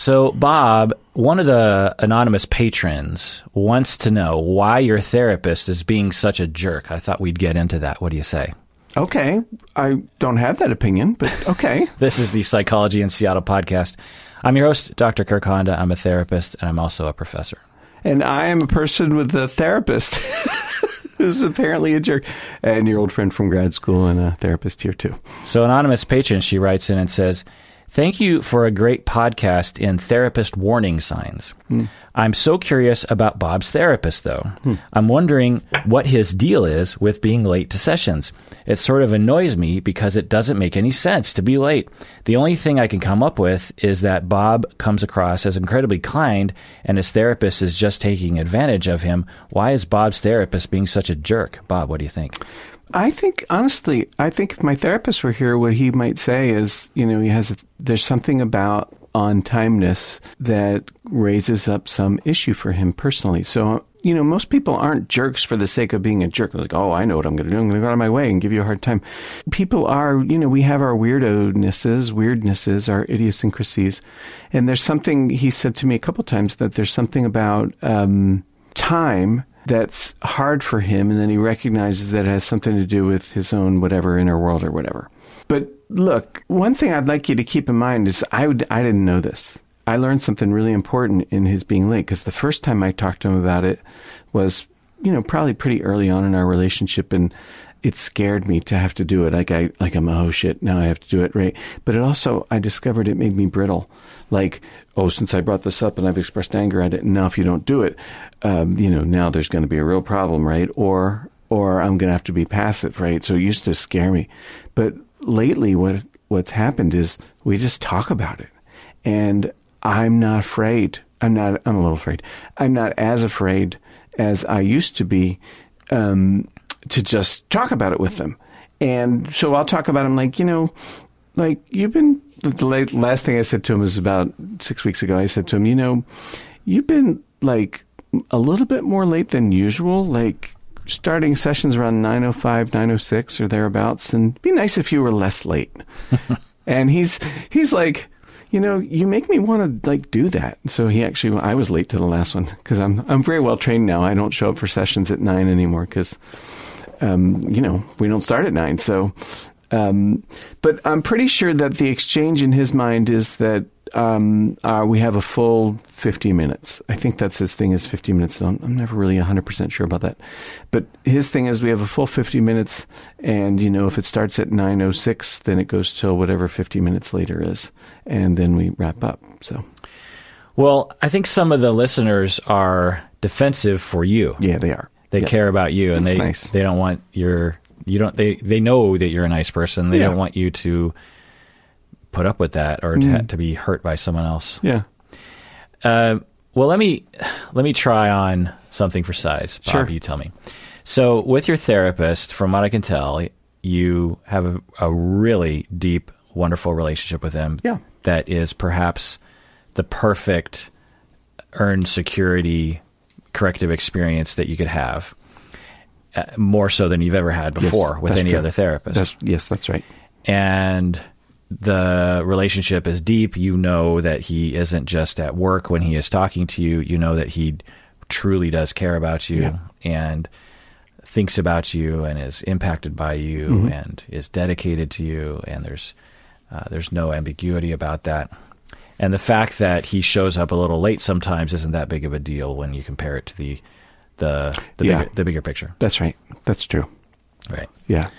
So, Bob, one of the anonymous patrons wants to know why your therapist is being such a jerk. I thought we'd get into that. What do you say? Okay. I don't have that opinion, but okay. This is the Psychology in Seattle podcast. I'm your host, Dr. Kirk Honda. I'm a therapist, and I'm also a professor. And I am a person with a therapist who's apparently a jerk. And your old friend from grad school and a therapist here, too. So, anonymous patron, she writes in and says, "Thank you for a great podcast in therapist warning signs. I'm so curious about Bob's therapist, though. I'm wondering what his deal is with being late to sessions. It sort of annoys me because it doesn't make any sense to be late. The only thing I can come up with is that Bob comes across as incredibly kind and his therapist is just taking advantage of him. Why is Bob's therapist being such a jerk? Bob, what do you think?" I think, honestly, I think if my therapist were here, what he might say is, you know, he has, there's something about on-timeness that raises up some issue for him personally. So, you know, most people aren't jerks for the sake of being a jerk. Like, oh, I know what I'm going to do. I'm going to go out of my way and give you a hard time. People are, you know, we have our weirdnesses, our idiosyncrasies. And there's something he said to me a couple times that there's something about time that's hard for him, and then he recognizes that it has something to do with his own whatever inner world or whatever. But look, one thing I'd like you to keep in mind is I didn't know this. I learned something really important in his being late, because the first time I talked to him about it was, you know, probably pretty early on in our relationship, and it scared me to have to do it. Like I'm, oh shit, now I have to do it, right? But it also, I discovered it made me brittle. Like, oh, since I brought this up and I've expressed anger at it, and now if you don't do it, you know, now there's going to be a real problem, right? Or I'm going to have to be passive, right? So it used to scare me. But lately, what's happened is we just talk about it. And I'm not afraid. I'm a little afraid. I'm not as afraid as I used to be, to just talk about it with them. And so I'll talk about him like, you know, like you've been, the last thing I said to him was about 6 weeks ago. I said to him, you know, you've been like a little bit more late than usual, like starting sessions around 9:05, 9:06 or thereabouts. And it'd be nice if you were less late. And he's like, you know, you make me want to like do that. So he actually, I was late to the last one because I'm very well trained now. I don't show up for sessions at 9 anymore because you know, we don't start at 9. So, but I'm pretty sure that the exchange in his mind is that we have a full 50 minutes. I think that's his thing is 50 minutes. So I'm never really 100% sure about that. But his thing is we have a full 50 minutes. And, you know, if it starts at 9:06, then it goes till whatever 50 minutes later is. And then we wrap up. So, well, I think some of the listeners are defensive for you. Yeah, they are. They care about you, and they don't want they know that you're a nice person. They don't want you to put up with that or to be hurt by someone else. Yeah. Well, let me try on something for size. Bob, sure. You tell me. So with your therapist, from what I can tell, you have a really deep, wonderful relationship with him. Yeah. That is perhaps the perfect earned security corrective experience that you could have, more so than you've ever had before with any other therapist. That's right. And the relationship is deep. You know that he isn't just at work when he is talking to you. You know that he truly does care about you and thinks about you and is impacted by you and is dedicated to you. And there's no ambiguity about that. And the fact that he shows up a little late sometimes isn't that big of a deal when you compare it to the bigger picture. That's right. That's true. Right. Yeah.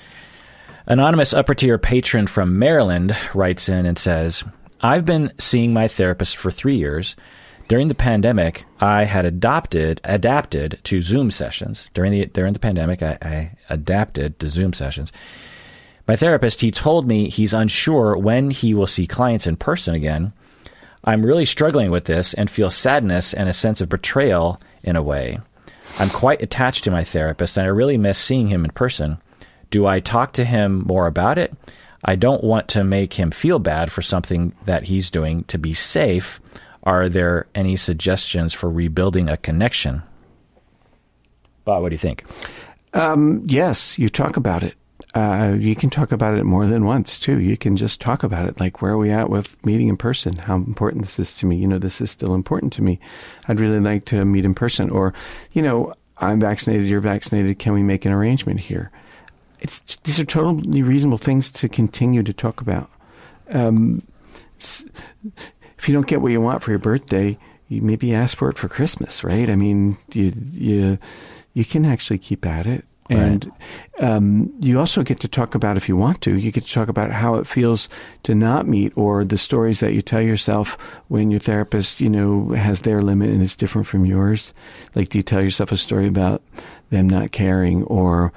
Anonymous upper tier patron from Maryland writes in and says, "I've been seeing my therapist for 3 years. During the pandemic, I had adapted to Zoom sessions. During the pandemic, I adapted to Zoom sessions. My therapist, he told me he's unsure when he will see clients in person again. I'm really struggling with this and feel sadness and a sense of betrayal in a way. I'm quite attached to my therapist and I really miss seeing him in person. Do I talk to him more about it? I don't want to make him feel bad for something that he's doing to be safe. Are there any suggestions for rebuilding a connection?" Bob, what do you think? Yes, you talk about it. You can talk about it more than once, too. You can just talk about it, like, where are we at with meeting in person? How important this is to me? You know, this is still important to me. I'd really like to meet in person. Or, you know, I'm vaccinated, you're vaccinated. Can we make an arrangement here? These are totally reasonable things to continue to talk about. If you don't get what you want for your birthday, you maybe ask for it for Christmas, right? I mean, you can actually keep at it. And you also get to talk about, if you want to, you get to talk about how it feels to not meet, or the stories that you tell yourself when your therapist, you know, has their limit and it's different from yours. Like, do you tell yourself a story about them not caring, or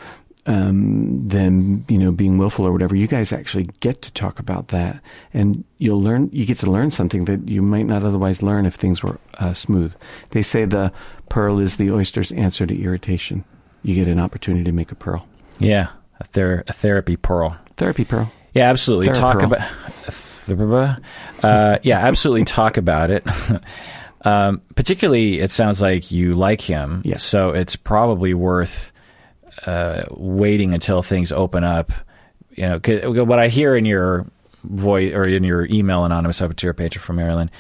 them, you know, being willful or whatever? You guys actually get to talk about that, and you'll learn. You get to learn something that you might not otherwise learn if things were smooth. They say the pearl is the oyster's answer to irritation. You get an opportunity to make a pearl. Yeah, a therapy pearl. Therapy pearl. Yeah, absolutely. Absolutely. Talk about it. Particularly, it sounds like you like him. Yes. So it's probably worth waiting until things open up. You know, 'cause what I hear in your voice or in your email, anonymous puppeteer patron from Maryland,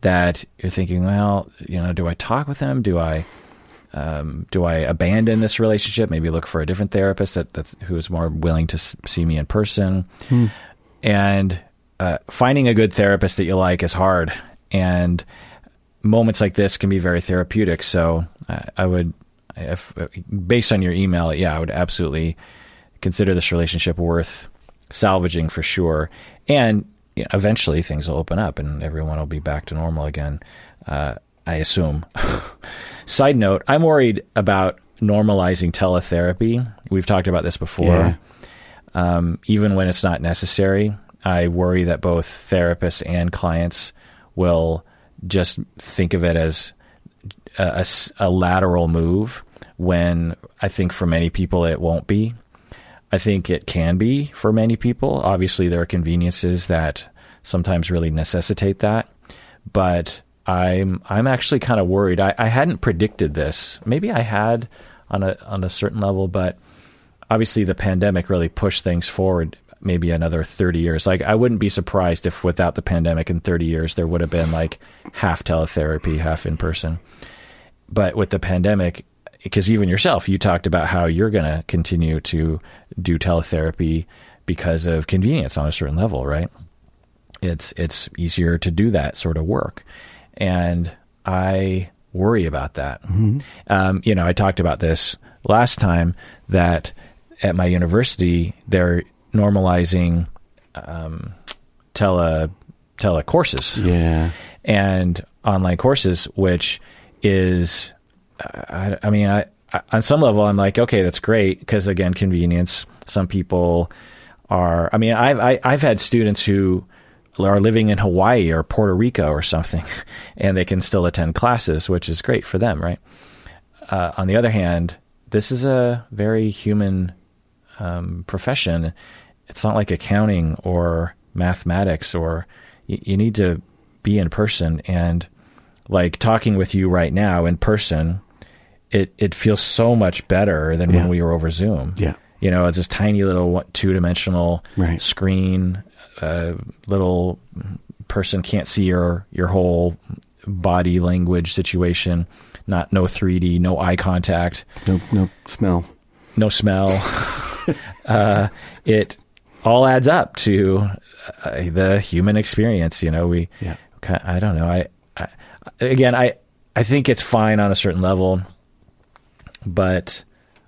that you're thinking, well, you know, do I talk with him? Do I abandon this relationship? Maybe look for a different therapist who is more willing to see me in person. Hmm. And finding a good therapist that you like is hard. And moments like this can be very therapeutic. So I would, based on your email, I would absolutely consider this relationship worth salvaging for sure. And you know, eventually things will open up and everyone will be back to normal again. I assume. Side note, I'm worried about normalizing teletherapy. We've talked about this before. Yeah. Even when it's not necessary, I worry that both therapists and clients will just think of it as a lateral move, when I think for many people it won't be. I think it can be for many people. Obviously, there are conveniences that sometimes really necessitate that, but I'm actually kind of worried. I hadn't predicted this. Maybe I had on a certain level, but obviously the pandemic really pushed things forward maybe another 30 years. Like, I wouldn't be surprised if without the pandemic in 30 years, there would have been like half teletherapy, half in person. But with the pandemic, because even yourself, you talked about how you're going to continue to do teletherapy because of convenience on a certain level, right? It's easier to do that sort of work. And I worry about that. Mm-hmm. You know, I talked about this last time, that at my university, they're normalizing tele courses. Yeah. And online courses, which is, I mean, on some level, I'm like, okay, that's great. Because again, convenience. Some people are, I mean, I've had students who are living in Hawaii or Puerto Rico or something, and they can still attend classes, which is great for them, right? On the other hand, this is a very human profession. It's not like accounting or mathematics, or you need to be in person. And like talking with you right now in person, it feels so much better than when we were over Zoom. Yeah. You know, it's this tiny little two-dimensional screen. A little person can't see your whole body language situation. No 3D, no eye contact, no smell. It all adds up to the human experience. You know, I don't know. I think it's fine on a certain level, but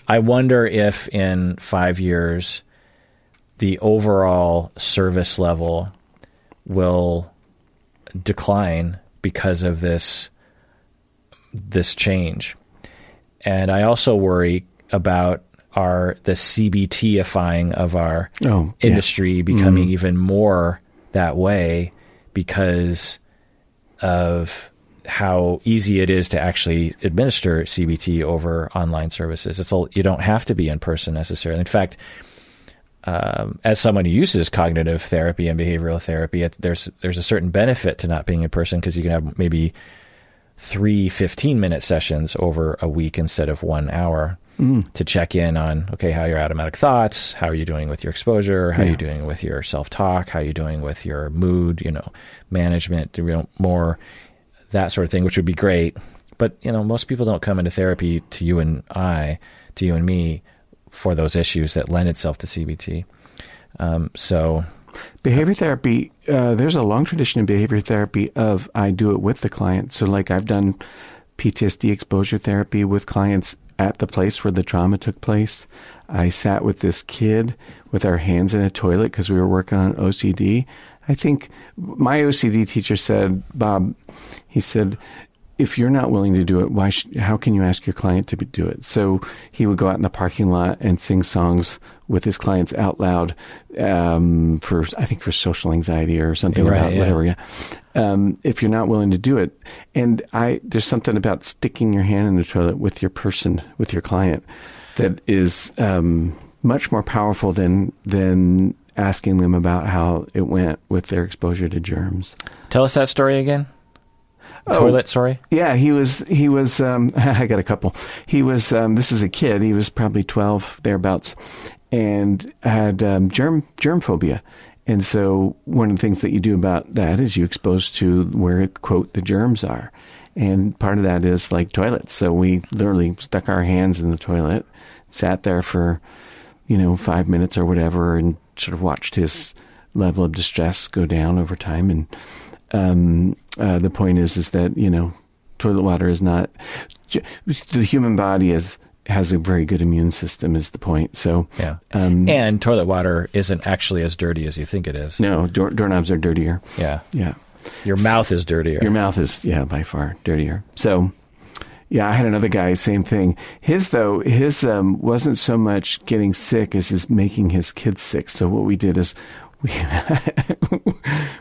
I wonder if in 5 years, the overall service level will decline because of this change. And I also worry about the CBT-ifying of our industry becoming even more that way, because of how easy it is to actually administer CBT over online services. You don't have to be in person necessarily. In fact, as someone who uses cognitive therapy and behavioral therapy, there's a certain benefit to not being in person, because you can have maybe 3 15-minute sessions over a week instead of 1 hour. to check in on, okay, how your automatic thoughts, how are you doing with your exposure, how are you doing with your self-talk, how are you doing with your mood, you know, management, more that sort of thing, which would be great. But, you know, most people don't come into therapy to you and me for those issues that lend itself to CBT. So behavior therapy, there's a long tradition in behavior therapy of I do it with the client. So like I've done PTSD exposure therapy with clients at the place where the trauma took place. I sat with this kid with our hands in a toilet because we were working on OCD. I think my OCD teacher said, Bob, he said, if you're not willing to do it, why? How can you ask your client to do it? So he would go out in the parking lot and sing songs with his clients out loud for social anxiety or something whatever. Yeah. If you're not willing to do it, and there's something about sticking your hand in the toilet with your person, with your client, that is much more powerful than asking them about how it went with their exposure to germs. Tell us that story again. Toilet, sorry? Yeah, he was, I got a couple. He was, this is a kid, he was probably 12, thereabouts, and had germ phobia. And so one of the things that you do about that is you expose to where, quote, the germs are. And part of that is like toilets. So we literally stuck our hands in the toilet, sat there for, 5 minutes or whatever, and sort of watched his level of distress go down over time. And the point is that, toilet water is not, the human body has a very good immune system is the point. So, yeah. And toilet water isn't actually as dirty as you think it is. No, doorknobs are dirtier. Yeah. Yeah. Your mouth is dirtier. Your mouth is, by far dirtier. So, I had another guy, same thing. His wasn't so much getting sick as his making his kids sick. So what we did is,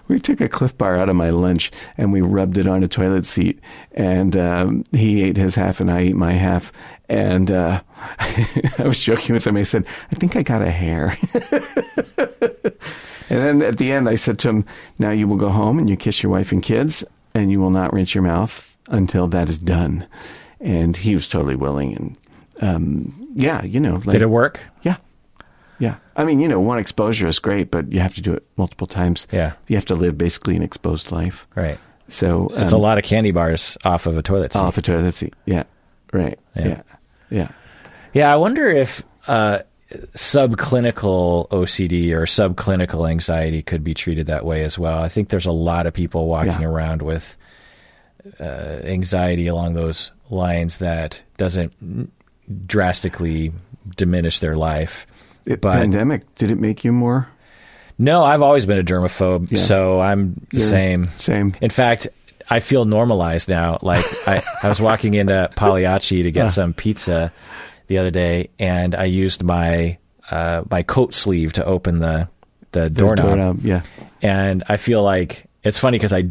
we took a Clif Bar out of my lunch and we rubbed it on a toilet seat, and he ate his half and I ate my half, and I was joking with him. I said, I think I got a hair. And then at the end I said to him, now you will go home and you kiss your wife and kids and you will not rinse your mouth until that is done. And he was totally willing. And did it work? Yeah. Yeah. I mean, one exposure is great, but you have to do it multiple times. Yeah. You have to live basically an exposed life. Right. So it's a lot of candy bars off of a toilet seat. Off a toilet seat. Yeah. Right. Yeah. Yeah. Yeah. Yeah, I wonder if subclinical OCD or subclinical anxiety could be treated that way as well. I think there's a lot of people walking around with anxiety along those lines that doesn't drastically diminish their life. Pandemic, did it make you more? No, I've always been a germaphobe, so I'm the same. Same. In fact, I feel normalized now. Like I was walking into Pagliacci to get some pizza the other day, and I used my coat sleeve to open the doorknob. Yeah, and I feel like it's funny because I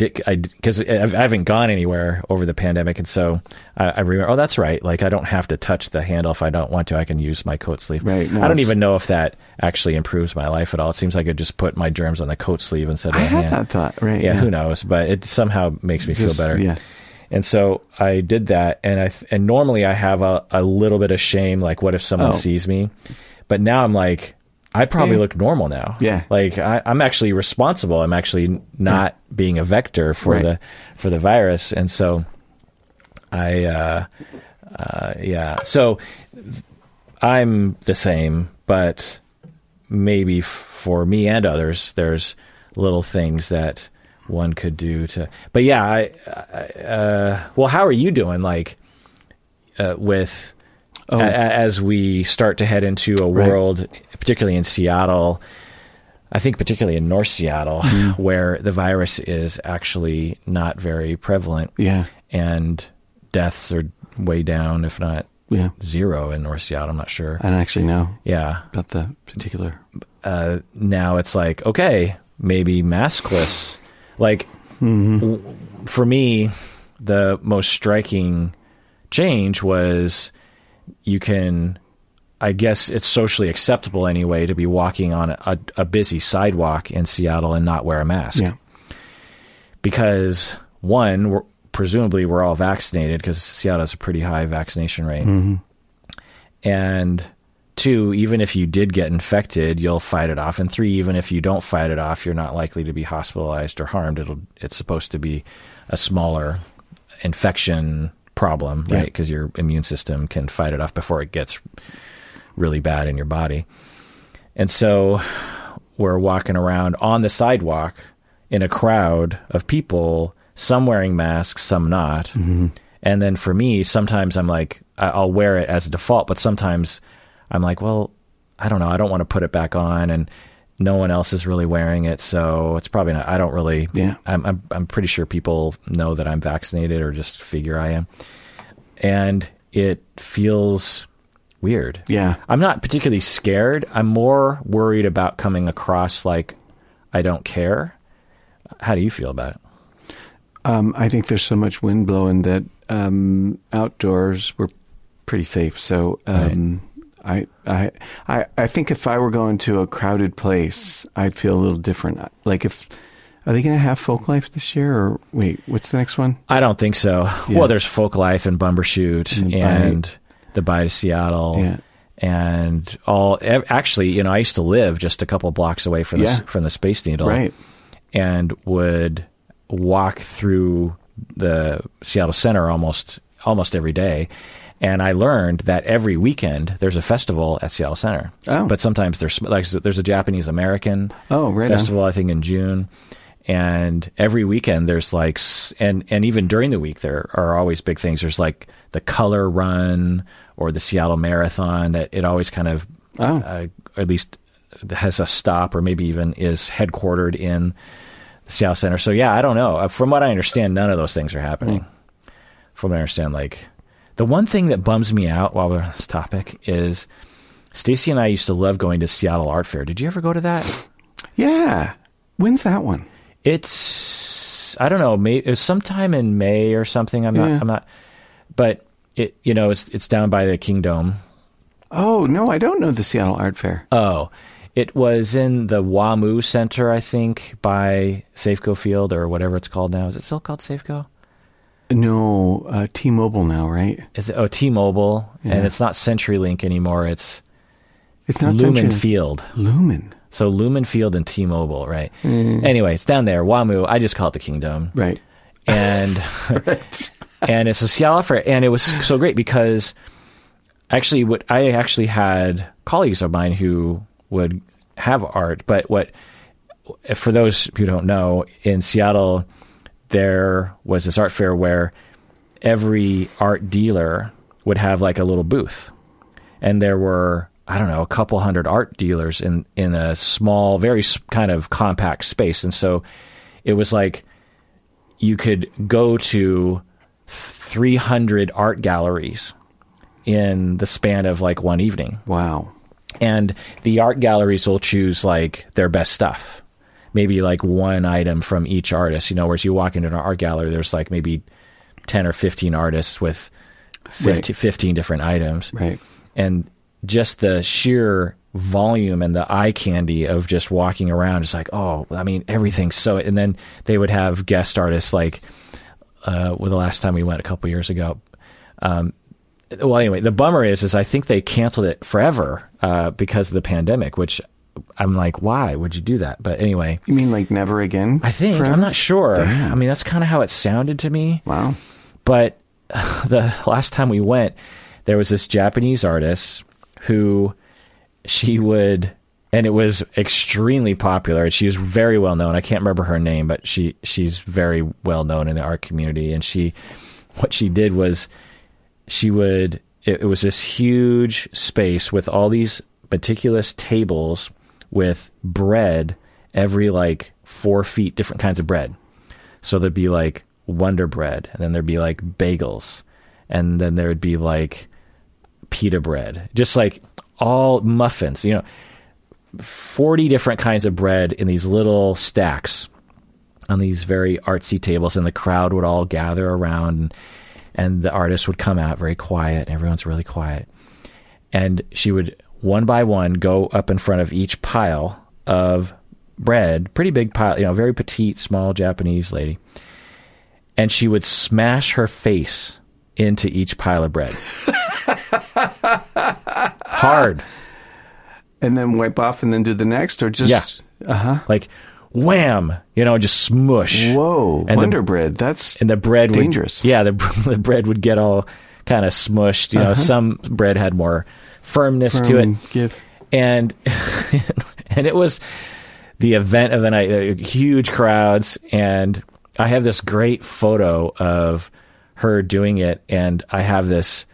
haven't gone anywhere over the pandemic, and so I remember. Oh, that's right. Like I don't have to touch the handle if I don't want to. I can use my coat sleeve. Right. No, I don't even know if that actually improves my life at all. It seems like I just put my germs on the coat sleeve instead of my hand. I had that thought. Right. Yeah. Who knows? But it somehow makes me feel better. Yeah. And so I did that, and and normally I have a little bit of shame. Like, what if someone sees me? But now I'm like, I probably look normal now. Yeah. Like I'm actually responsible. I'm actually not being a vector for the virus. And so so I'm the same, but maybe for me and others, there's little things that one could do well, how are you doing? Like, with, as we start to head into a world, particularly in Seattle, I think particularly in North Seattle, where the virus is actually not very prevalent. Yeah. And deaths are way down, if not zero in North Seattle. I'm not sure. I don't actually know. Yeah. About the particular. Now it's like, okay, maybe maskless. Like for me, the most striking change was you can, I guess it's socially acceptable anyway to be walking on a busy sidewalk in Seattle and not wear a mask. Yeah. Because one, presumably we're all vaccinated because Seattle has a pretty high vaccination rate. And 2, even if you did get infected, you'll fight it off. And 3, even if you don't fight it off, you're not likely to be hospitalized or harmed. It's supposed to be a smaller infection problem, right? Because your immune system can fight it off before it gets really bad in your body. And so we're walking around on the sidewalk in a crowd of people, some wearing masks, some not. Mm-hmm. And then for me, sometimes I'm like, I'll wear it as a default, but sometimes I'm like, well, I don't know. I don't want to put it back on, and no one else is really wearing it. So it's probably not, I don't really, I'm pretty sure people know that I'm vaccinated or just figure I am. And it feels weird. Yeah. I'm not particularly scared. I'm more worried about coming across like I don't care. How do you feel about it? I think there's so much wind blowing that outdoors we're pretty safe. So right. I think if I were going to a crowded place, I'd feel a little different. Like if, are they going to have Folklife this year? Or wait, what's the next one? I don't think so. Yeah. Well, there's Folklife and Bumbershoot and the Bye to Seattle and all. Actually, you know, I used to live just a couple blocks away from the Space Needle. Right. And would walk through the Seattle Center almost every day. And I learned that every weekend there's a festival at Seattle Center. Oh. But sometimes there's a Japanese-American festival, I think, in June. And every weekend there's like, and even during the week there are always big things. There's like the Color Run or the Seattle Marathon, that it always kind of, at least has a stop, or maybe even is headquartered in the Seattle Center. So yeah, I don't know. From what I understand, none of those things are happening. Mm. From what I understand, like the one thing that bums me out while we're on this topic is Stacy and I used to love going to Seattle Art Fair. Did you ever go to that? Yeah. When's that one? It's, I don't know, it was sometime in May or something. I'm not, but it, you know, it's down by the Kingdome. Oh no, I don't know the Seattle Art Fair. Oh, it was in the WAMU Center, I think, by Safeco Field or whatever it's called now. Is it still called Safeco? No, T Mobile now, right? Is it? Oh, T Mobile, and it's not CenturyLink anymore. It's not Lumen Field. Lumen. So Lumen Field and T Mobile, right? Mm. Anyway, it's down there. WAMU. I just call it the Kingdome, right? And and it's a Seattle Fair, and it was so great because actually, I had colleagues of mine who would have art, but for those who don't know, in Seattle, there was this art fair where every art dealer would have like a little booth. And there were, I don't know, a couple hundred art dealers in a small, very kind of compact space. And so it was like you could go to 300 art galleries in the span of like one evening. Wow. And the art galleries will choose like their best stuff, maybe like one item from each artist, you know, whereas you walk into an art gallery, there's like maybe 10 or 15 artists with 15 different items. Right. And just the sheer volume and the eye candy of just walking around, it's like, oh, I mean, everything's so, and then they would have guest artists like, well, the last time we went a couple years ago, well, anyway, the bummer is I think they canceled it forever because of the pandemic, which I'm like, why would you do that? But anyway. You mean like never again? I think. Forever? I'm not sure. Damn. I mean, that's kind of how it sounded to me. Wow. But the last time we went, there was this Japanese artist who she would, and it was extremely popular, and she was very well known. I can't remember her name, but she's very well known in the art community. And what she did was, it was this huge space with all these meticulous tables with bread, every like 4 feet, different kinds of bread. So there'd be like Wonder Bread, and then there'd be like bagels, and then there'd be like pita bread, just like all muffins, you know, 40 different kinds of bread in these little stacks on these very artsy tables. And the crowd would all gather around, and the artist would come out very quiet, and everyone's really quiet. And she would, one by one, go up in front of each pile of bread, pretty big pile, you know, very petite, small Japanese lady. And she would smash her face into each pile of bread. Hard. And then wipe off and then do the next, or just... Yeah. Uh-huh. Like, wham! You know, just smush. Whoa, and Wonder Bread. That's and the bread dangerous. Would, yeah, the bread would get all kind of smushed. You know, some bread had more firmness to it. Give. And it was the event of the night. Huge crowds. And I have this great photo of her doing it. And I have this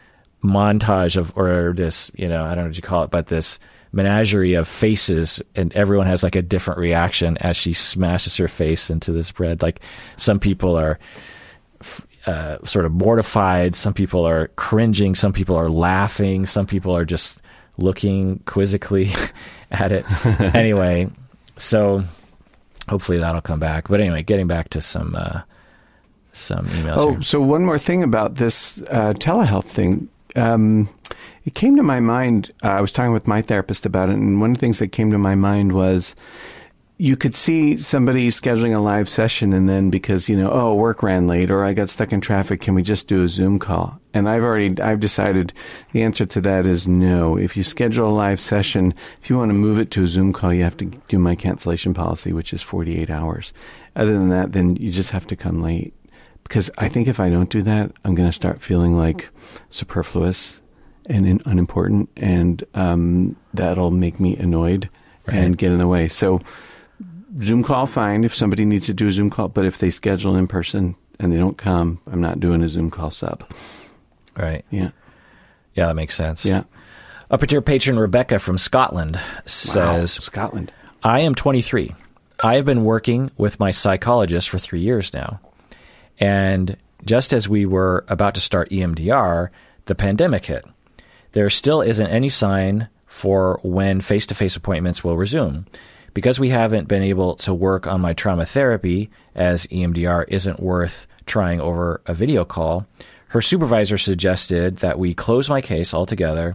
montage of, or this, you know, I don't know what you call it, but this menagerie of faces, and everyone has like a different reaction as she smashes her face into this bread. Like, some people are sort of mortified. Some people are cringing. Some people are laughing. Some people are just looking quizzically at it. Anyway, so hopefully that'll come back. But anyway, getting back to some emails. Oh, here. So one more thing about this telehealth thing. It came to my mind, I was talking with my therapist about it, and one of the things that came to my mind was you could see somebody scheduling a live session, and then because, you know, oh, work ran late, or I got stuck in traffic, can we just do a Zoom call? And I've decided the answer to that is no. If you schedule a live session, if you want to move it to a Zoom call, you have to do my cancellation policy, which is 48 hours. Other than that, then you just have to come late. Because I think if I don't do that, I'm going to start feeling like superfluous and unimportant, and that'll make me annoyed and get in the way. So Zoom call, fine, if somebody needs to do a Zoom call. But if they schedule in person and they don't come, I'm not doing a Zoom call sub. Right. Yeah. Yeah, that makes sense. Yeah. Upper-tier patron Rebecca from Scotland says, wow, Scotland. I am 23. I have been working with my psychologist for 3 years now. And just as we were about to start EMDR, the pandemic hit. There still isn't any sign for when face-to-face appointments will resume. Because we haven't been able to work on my trauma therapy, as EMDR isn't worth trying over a video call, her supervisor suggested that we close my case altogether,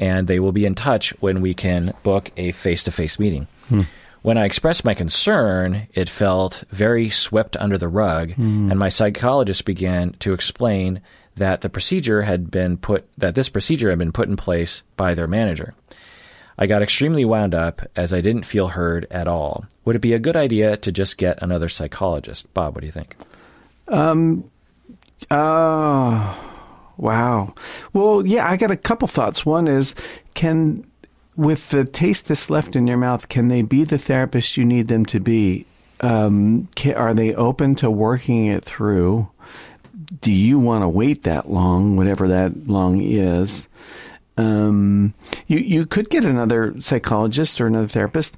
and they will be in touch when we can book a face-to-face meeting. Hmm. When I expressed my concern, it felt very swept under the rug, and my psychologist began to explain that this procedure had been put in place by their manager. I got extremely wound up as I didn't feel heard at all. Would it be a good idea to just get another psychologist? Bob, what do you think? Wow. Well, yeah, I got a couple thoughts. One is, with the taste that's left in your mouth, can they be the therapist you need them to be? Are they open to working it through? Do you want to wait that long, whatever that long is? You could get another psychologist or another therapist.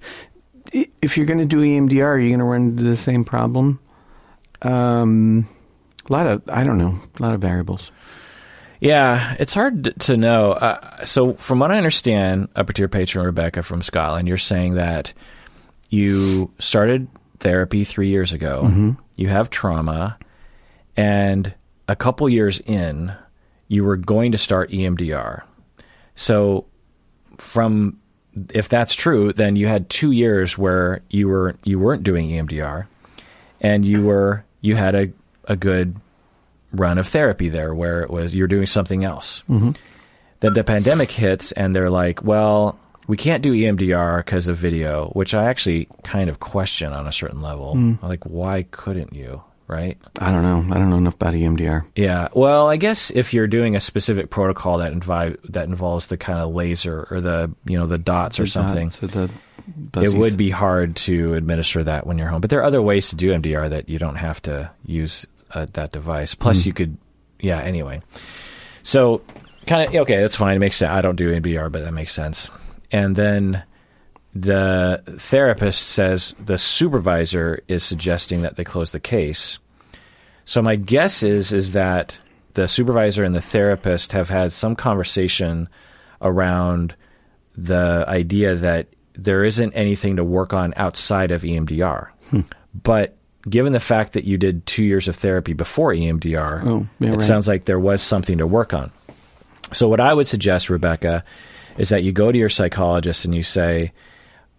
If you're going to do EMDR, are you going to run into the same problem? A lot of variables. Yeah, it's hard to know. So from what I understand, upper-tier patron Rebecca from Scotland, you're saying that you started therapy 3 years ago. Mm-hmm. You have trauma. And a couple years in, you were going to start EMDR. So if that's true, then you had 2 years where you weren't doing EMDR. And you had a good run of therapy there where it was you're doing something else. Mm-hmm. Then the pandemic hits and they're like, well, we can't do EMDR because of video, which I actually kind of question on a certain level. Mm. Like, why couldn't you, right? I don't know. I don't know enough about EMDR. Yeah. Well, I guess if you're doing a specific protocol that involves the kind of laser or the, you know, the dots or something, it would be hard to administer that when you're home. But there are other ways to do EMDR that you don't have to use that device. Plus you could, yeah, anyway. So kind of, okay, that's fine. It makes sense. I don't do EMDR, but that makes sense. And then the therapist says the supervisor is suggesting that they close the case. So my guess is that the supervisor and the therapist have had some conversation around the idea that there isn't anything to work on outside of EMDR. Hmm. But given the fact that you did 2 years of therapy before EMDR, sounds like there was something to work on. So what I would suggest, Rebecca, is that you go to your psychologist and you say,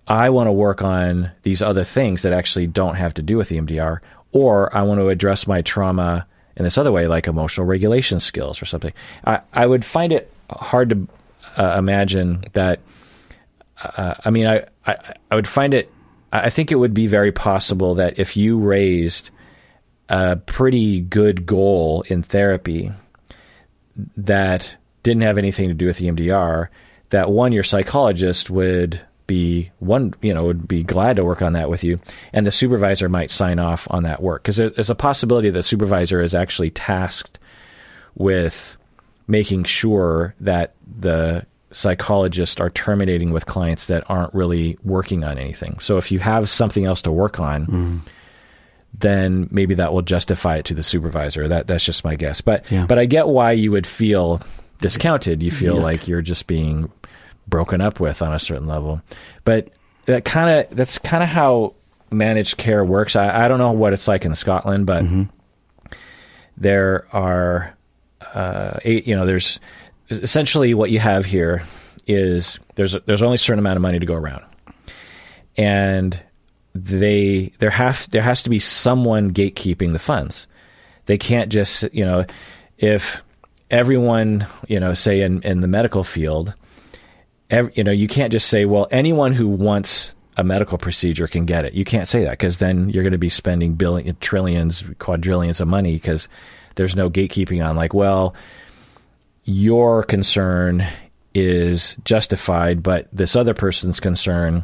I want to work on these other things that actually don't have to do with EMDR, or I want to address my trauma in this other way, like emotional regulation skills or something. I would find it hard to imagine that. I mean, I would find it. I think it would be very possible that if you raised a pretty good goal in therapy that didn't have anything to do with EMDR, that one, your psychologist would be one, you know, would be glad to work on that with you, and the supervisor might sign off on that work, because there's a possibility that the supervisor is actually tasked with making sure that the psychologists are terminating with clients that aren't really working on anything. So if you have something else to work on, then maybe that will justify it to the supervisor. That's just my guess. But I get why you would feel discounted. You feel like you're just being broken up with on a certain level. But that's kind of how managed care works. I don't know what it's like in Scotland, but there are, there's essentially what you have here is there's only a certain amount of money to go around, and there has to be someone gatekeeping the funds. They can't just, if everyone, say in the medical field, you can't just say, well, anyone who wants a medical procedure can get it. You can't say that, because then you're going to be spending billions, trillions, quadrillions of money, because there's no gatekeeping on like, well, your concern is justified, but this other person's concern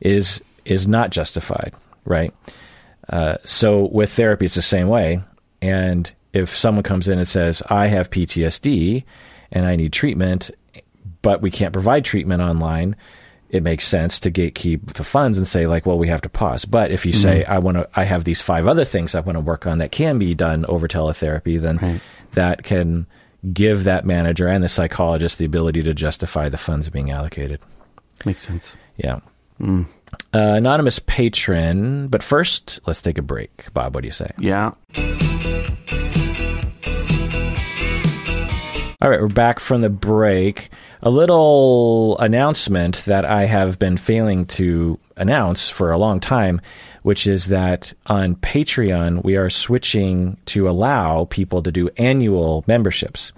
is not justified, right? So with therapy, it's the same way. And if someone comes in and says, I have PTSD and I need treatment, but we can't provide treatment online, it makes sense to gatekeep the funds and say like, well, we have to pause. But if you say, I have these 5 other things I want to work on that can be done over teletherapy, then that can give that manager and the psychologist the ability to justify the funds being allocated. Makes sense. Yeah. Anonymous patron. But first, let's take a break. Bob, what do you say? Yeah. All right, we're back from the break. A little announcement that I have been failing to announce for a long time, which is that on Patreon, we are switching to allow people to do annual memberships.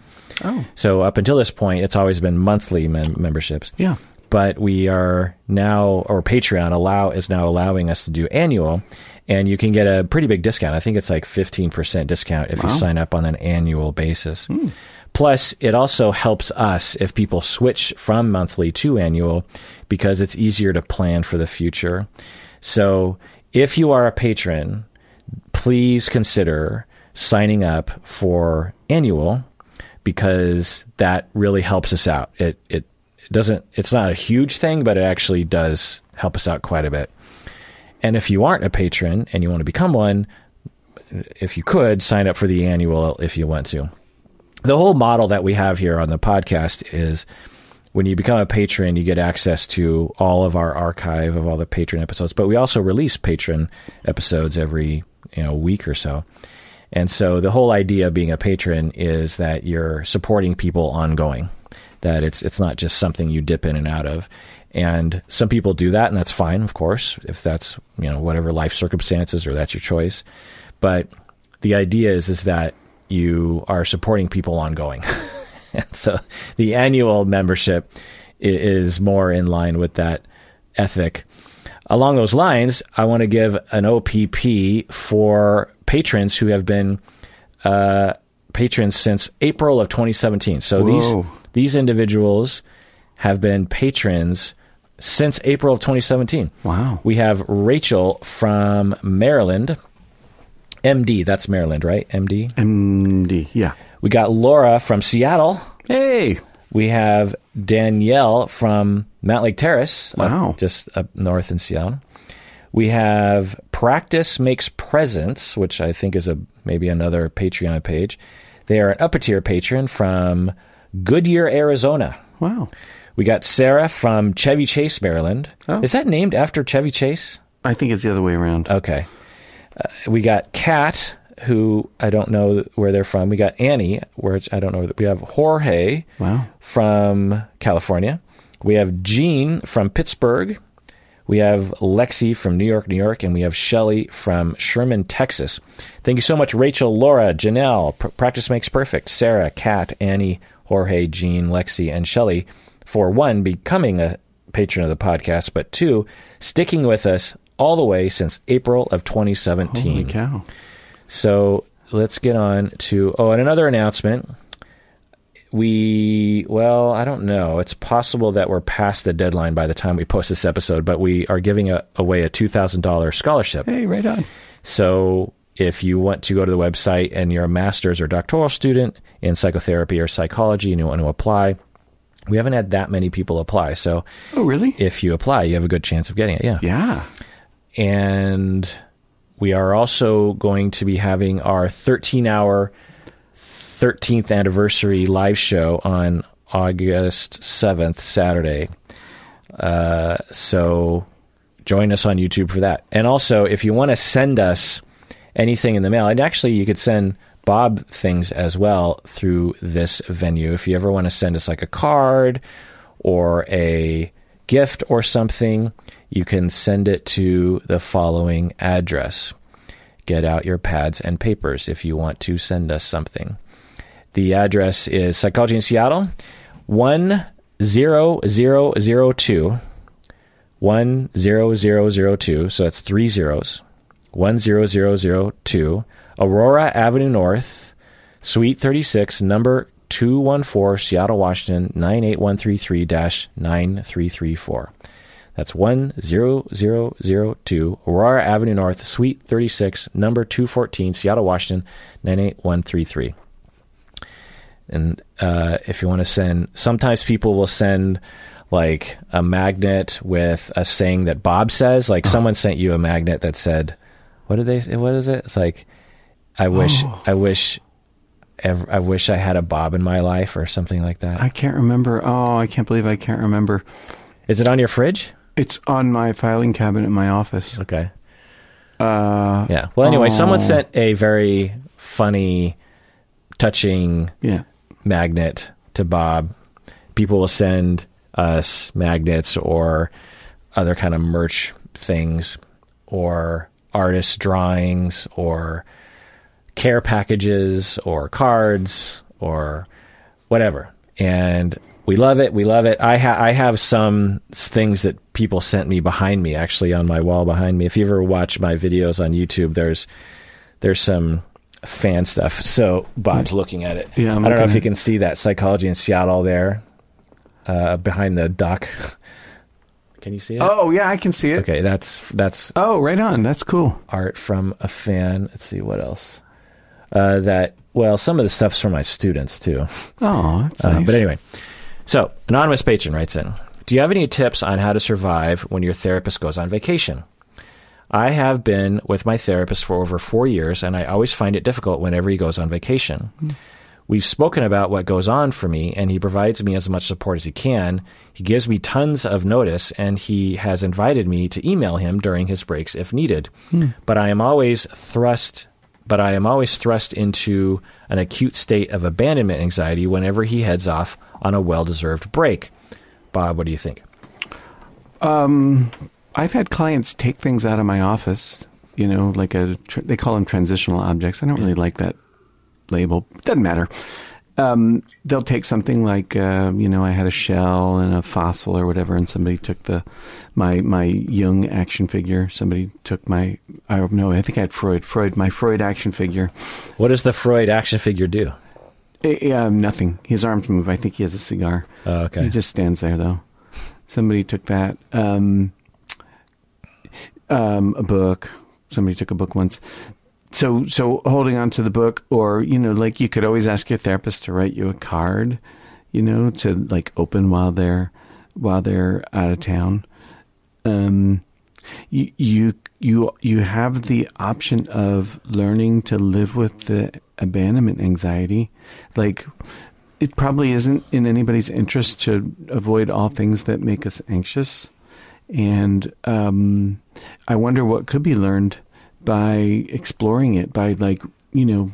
Oh. So up until this point, it's always been monthly memberships. Yeah. But we are now, or Patreon is now allowing us to do annual, and you can get a pretty big discount. I think it's like 15% discount if you sign up on an annual basis. Plus, it also helps us if people switch from monthly to annual, because it's easier to plan for the future. So if you are a patron, please consider signing up for annual, because that really helps us out. It doesn't, it's not a huge thing, but it actually does help us out quite a bit. And if you aren't a patron and you want to become one, if you could, sign up for the annual if you want to. The whole model that we have here on the podcast is when you become a patron, you get access to all of our archive of all the patron episodes, but we also release patron episodes every week or so. And so the whole idea of being a patron is that you're supporting people ongoing, that it's not just something you dip in and out of. And some people do that, and that's fine, of course, if that's, whatever life circumstances, or that's your choice. But the idea is that you are supporting people ongoing. And so the annual membership is more in line with that ethic. Along those lines, I want to give an OPP for patrons who have been patrons since April of 2017. So these individuals have been patrons since April of 2017. Wow. We have Rachel from Maryland. MD, that's Maryland, right? MD? MD, yeah. We got Laura from Seattle. Hey! We have Danielle from Mount Lake Terrace. Wow. Just up north in Seattle. We have Practice Makes Presence, which I think is maybe another Patreon page. They are an upper-tier patron from Goodyear, Arizona. Wow. We got Sarah from Chevy Chase, Maryland. Oh. Is that named after Chevy Chase? I think it's the other way around. Okay. We got Kat, who I don't know where they're from. We got Annie, which I don't know. We have Jorge from California. We have Jean from Pittsburgh. We have Lexi from New York, New York, and we have Shelly from Sherman, Texas. Thank you so much, Rachel, Laura, Janelle, Practice Makes Perfect, Sarah, Kat, Annie, Jorge, Jean, Lexi, and Shelly for, one, becoming a patron of the podcast, but two, sticking with us all the way since April of 2017. Holy cow. So let's get on to, and another announcement. Well, I don't know. It's possible that we're past the deadline by the time we post this episode, but we are giving away a $2,000 scholarship. Hey, right on. So if you want to go to the website and you're a master's or doctoral student in psychotherapy or psychology and you want to apply, we haven't had that many people apply. So really? If you apply, you have a good chance of getting it. Yeah. Yeah. And we are also going to be having our 13-hour 13th anniversary live show on August 7th, Saturday. So join us on YouTube for that. And also, if you want to send us anything in the mail, and actually you could send Bob things as well through this venue. If you ever want to send us like a card or a gift or something, you can send it to the following address. Get out your pads and papers if you want to send us something. The address is Psychology in Seattle, 10002, 10002, so that's 3 zeros, 10002, Aurora Avenue North, Suite 36, number 214, Seattle, Washington, 98133-9334. That's 10002 Aurora Avenue North, Suite 36, number 214, Seattle, Washington, 98133. And if you want to send, sometimes people will send like a magnet with a saying that Bob says. Like someone sent you a magnet that said, "What did they say? What is it?" It's like, "I wish I had a Bob in my life" or something like that. I can't remember. Oh, I can't believe I can't remember. Is it on your fridge? It's on my filing cabinet in my office. Okay. Yeah. Well, anyway, someone sent a very funny, touching magnet to Bob. People will send us magnets or other kind of merch things or artist drawings or care packages or cards or whatever. And we love it. We love it. I have some things that people sent me behind me, actually, on my wall behind me. If you ever watch my videos on YouTube, there's some fan stuff. So Bob's looking at it. Yeah, I don't know if you can see that Psychology in Seattle there behind the dock. Can you see it? Oh, yeah, I can see it. Okay, that's. Oh, right on. That's cool. Art from a fan. Let's see what else. Well, some of the stuff's from my students too. Oh, that's nice. But anyway, so anonymous patron writes in. Do you have any tips on how to survive when your therapist goes on vacation? I have been with my therapist for over 4 years, and I always find it difficult whenever he goes on vacation. Mm. We've spoken about what goes on for me, and he provides me as much support as he can. He gives me tons of notice, and he has invited me to email him during his breaks if needed. Mm. But I am always thrust into an acute state of abandonment anxiety whenever he heads off on a well-deserved break. Bob, what do you think? I've had clients take things out of my office, like they call them transitional objects. I don't really like that label. It doesn't matter. They'll take something like, I had a shell and a fossil or whatever, and somebody took my Jung action figure. Somebody took I think I had my Freud action figure. What does the Freud action figure do? Nothing. His arms move. I think he has a cigar. Oh, okay. He just stands there, though. Somebody took that. A book. Somebody took a book once. So holding on to the book, or, like you could always ask your therapist to write you a card, to like open while they're out of town. You have the option of learning to live with the abandonment anxiety. Like, it probably isn't in anybody's interest to avoid all things that make us anxious. And I wonder what could be learned by exploring it, by I wouldn't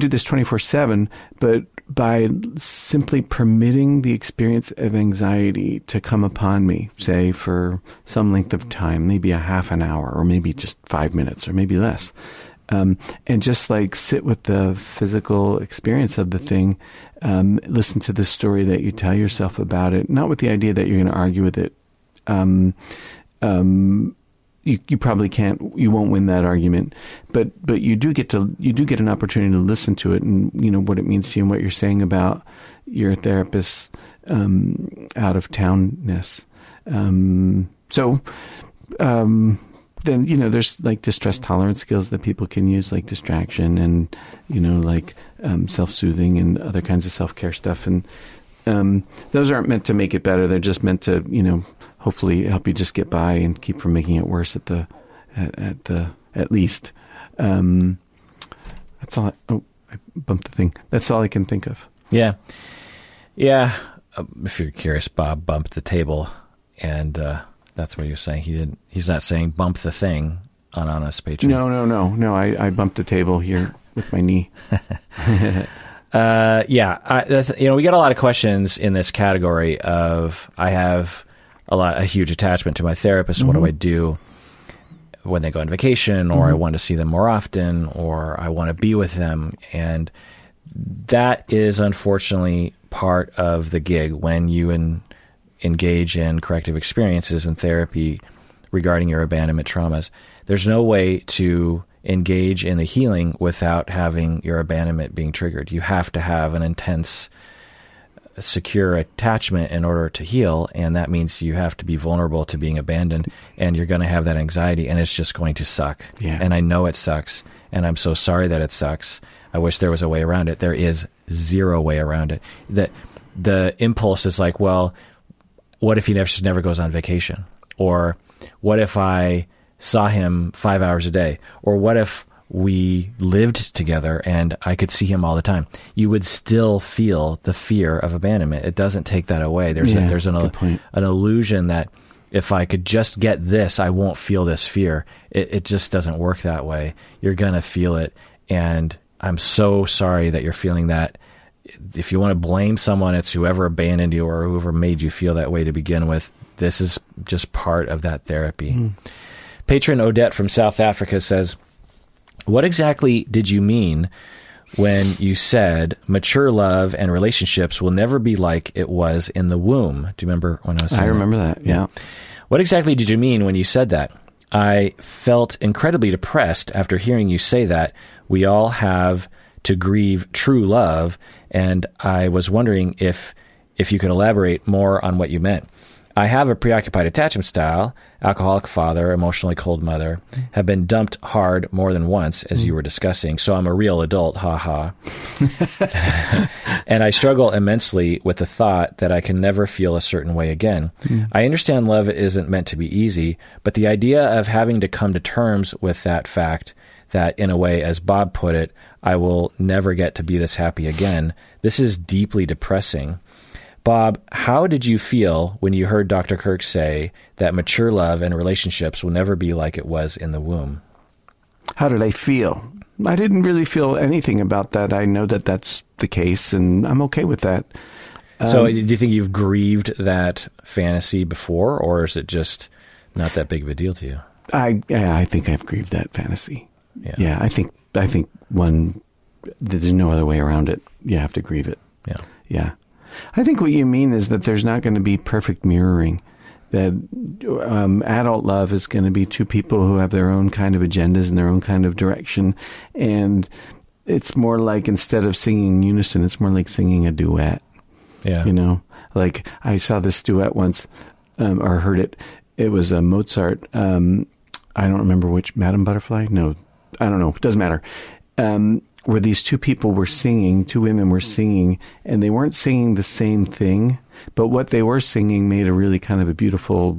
do this 24/7, but by simply permitting the experience of anxiety to come upon me, say, for some length of time, maybe a half an hour or maybe just 5 minutes or maybe less, and just like sit with the physical experience of the thing, listen to the story that you tell yourself about it, not with the idea that you're going to argue with it. You probably can't, you won't win that argument, but you do get an opportunity to listen to it and, you know, what it means to you and what you're saying about your therapist's out of townness. Then, you know, there's like distress tolerance skills that people can use, like distraction and, you know, like self-soothing and other kinds of self-care stuff. And those aren't meant to make it better. They're just meant to, you know, hopefully help you just get by and keep from making it worse at least. That's all. I bumped the thing. That's all I can think of. Yeah. Yeah. If you're curious, Bob bumped the table, and that's what he was saying. He didn't. He's not saying bump the thing on Honest Patreon. No. I bumped the table here with my knee. We get a lot of questions in this category of I have a huge attachment to my therapist. Mm-hmm. What do I do when they go on vacation, or mm-hmm. I want to see them more often, or I want to be with them? And that is unfortunately part of the gig when you engage in corrective experiences and therapy regarding your abandonment traumas. There's no way to engage in the healing without having your abandonment being triggered. You have to have an intense, secure attachment in order to heal, and that means you have to be vulnerable to being abandoned, and you're going to have that anxiety, and it's just going to suck. Yeah. And I know it sucks, and I'm so sorry that it sucks. I wish there was a way around it. There is zero way around it. The impulse is like, well, what if he just never goes on vacation? Or what if I saw him 5 hours a day? Or what if we lived together and I could see him all the time? You would still feel the fear of abandonment. It doesn't take that away. There's an illusion that if I could just get this, I won't feel this fear. It just doesn't work that way. You're going to feel it. And I'm so sorry that you're feeling that. If you want to blame someone, it's whoever abandoned you or whoever made you feel that way to begin with. This is just part of that therapy. Mm. Patron Odette from South Africa says, what exactly did you mean when you said mature love and relationships will never be like it was in the womb? Do you remember when I was saying that? I remember that, yeah. What exactly did you mean when you said that? I felt incredibly depressed after hearing you say that. We all have to grieve true love, and I was wondering if you could elaborate more on what you meant. I have a preoccupied attachment style, alcoholic father, emotionally cold mother, have been dumped hard more than once, as you were discussing, so I'm a real adult, haha. And I struggle immensely with the thought that I can never feel a certain way again. Mm. I understand love isn't meant to be easy, but the idea of having to come to terms with that fact that, in a way, as Bob put it, I will never get to be this happy again, this is deeply depressing. Bob, how did you feel when you heard Dr. Kirk say that mature love and relationships will never be like it was in the womb? How did I feel? I didn't really feel anything about that. I know that that's the case, and I'm okay with that. So do you think you've grieved that fantasy before, or is it just not that big of a deal to you? I think I've grieved that fantasy. Yeah, I think there's no other way around it. You have to grieve it. Yeah. I think what you mean is that there's not going to be perfect mirroring, that adult love is going to be two people who have their own kind of agendas and their own kind of direction. And it's more like, instead of singing in unison, it's more like singing a duet. Yeah. You know, like I saw this duet once, or heard it. It was a Mozart. I don't remember which, Madame Butterfly? No, I don't know. It doesn't matter. Where these two women were singing, and they weren't singing the same thing, but what they were singing made a really kind of a beautiful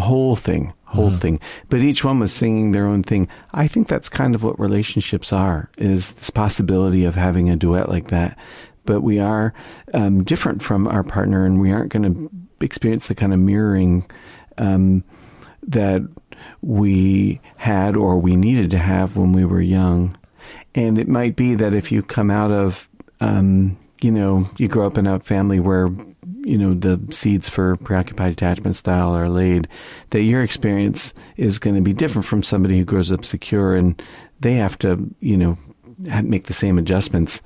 whole thing. But each one was singing their own thing. I think that's kind of what relationships are, is this possibility of having a duet like that. But we are different from our partner, and we aren't going to experience the kind of mirroring that we had or we needed to have when we were young. And it might be that if you come out of you know, you grow up in a family where, you know, the seeds for preoccupied attachment style are laid, that your experience is going to be different from somebody who grows up secure, and they have to, you know, make the same adjustments,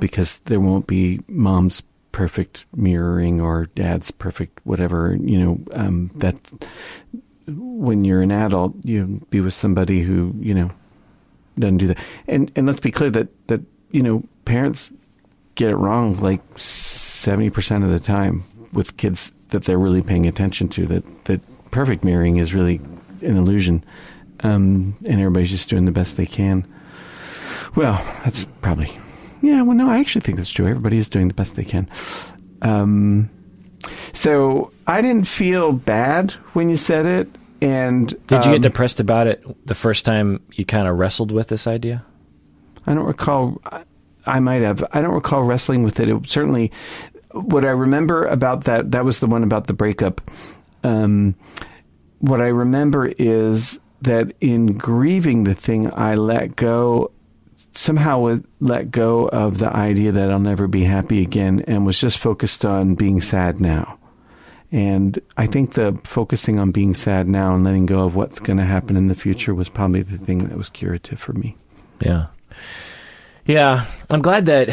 because there won't be mom's perfect mirroring or dad's perfect whatever, you know, that when you're an adult, you be with somebody who, you know, doesn't do that. And let's be clear that, you know, parents get it wrong like 70% of the time with kids that they're really paying attention to, that perfect mirroring is really an illusion. And everybody's just doing the best they can. Well, that's probably... Yeah, well, no, I actually think that's true. Everybody is doing the best they can. So I didn't feel bad when you said it. And did you get depressed about it the first time you kind of wrestled with this idea? I don't recall. I might have. I don't recall wrestling with it. It certainly, what I remember about that was the one about the breakup. What I remember is that in grieving the thing, I let go somehow let go of the idea that I'll never be happy again, and was just focused on being sad now. And I think the focusing on being sad now and letting go of what's going to happen in the future was probably the thing that was curative for me. Yeah. Yeah. I'm glad that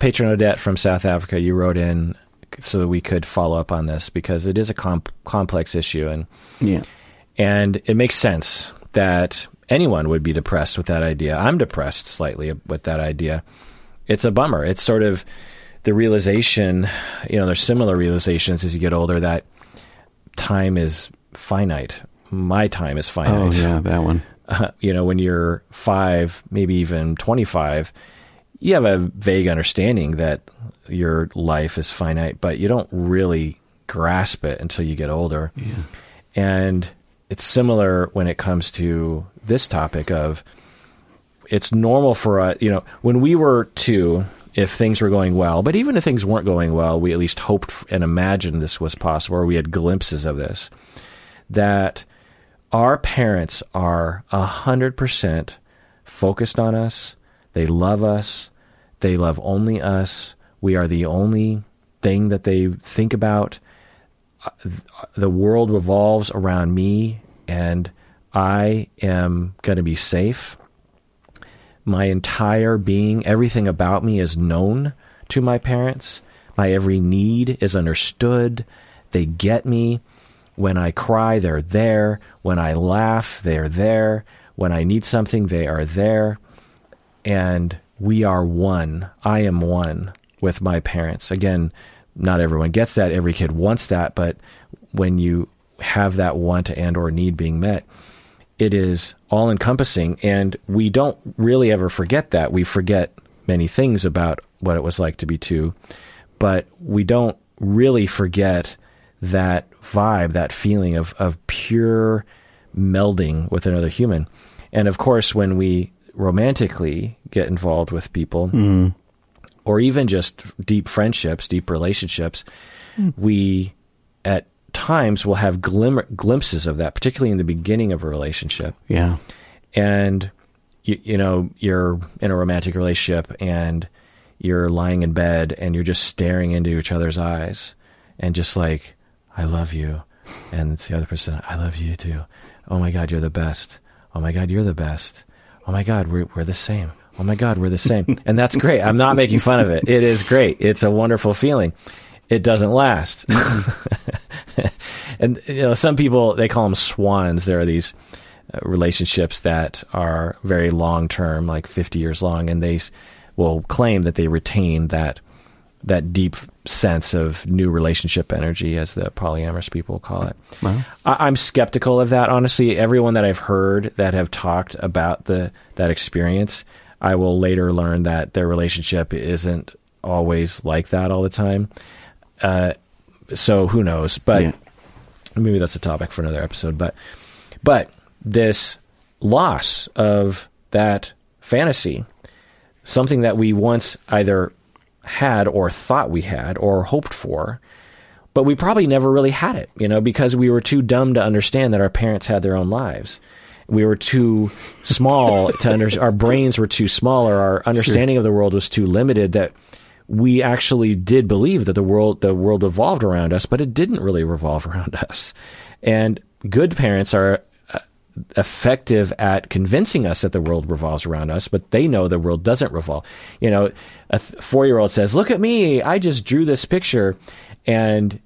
patron Odette from South Africa, you wrote in so that we could follow up on this, because it is a complex issue. And yeah. And it makes sense that anyone would be depressed with that idea. I'm depressed slightly with that idea. It's a bummer. It's sort of the realization, you know, there's similar realizations as you get older that time is finite. My time is finite. Oh, yeah, that one. You know, when you're 5, maybe even 25, you have a vague understanding that your life is finite, but you don't really grasp it until you get older. Yeah. And it's similar when it comes to this topic of it's normal for us, you know, when we were 2, if things were going well, but even if things weren't going well, we at least hoped and imagined this was possible, or we had glimpses of this, that our parents are 100% focused on us. They love us. They love only us. We are the only thing that they think about. The world revolves around me, and I am going to be safe. My entire being, everything about me is known to my parents. My every need is understood. They get me. When I cry, they're there. When I laugh, they're there. When I need something, they are there. And we are one. I am one with my parents. Again, not everyone gets that. Every kid wants that. But when you have that want and or need being met, it is all encompassing. And we don't really ever forget that. We forget many things about what it was like to be 2, but we don't really forget that vibe, that feeling of pure melding with another human. And of course, when we romantically get involved with people, or even just deep friendships, deep relationships, we at times will have glimpses of that, particularly in the beginning of a relationship. Yeah. And, you know, you're in a romantic relationship and you're lying in bed and you're just staring into each other's eyes and just like, I love you. And it's the other person, I love you too. Oh my God, you're the best. Oh my God, you're the best. Oh my God, we're the same. Oh my God, we're the same. And that's great. I'm not making fun of it. It is great. It's a wonderful feeling. It doesn't last. And, you know, some people, they call them swans. There are these relationships that are very long-term, like 50 years long, and they will claim that they retain that deep sense of new relationship energy, as the polyamorous people call it. Wow. I'm skeptical of that, honestly. Everyone that I've heard that have talked about that experience, I will later learn that their relationship isn't always like that all the time. So who knows? But yeah. Maybe that's a topic for another episode. But this loss of that fantasy, something that we once either had or thought we had or hoped for, but we probably never really had it, you know, because we were too dumb to understand that our parents had their own lives. we were too small to understand. Our brains were too small, or our understanding of the world was too limited, that we actually did believe that the world evolved around us, but it didn't really revolve around us. And good parents are effective at convincing us that the world revolves around us, but they know the world doesn't revolve. You know, a 4-year-old says, "Look at me, I just drew this picture." And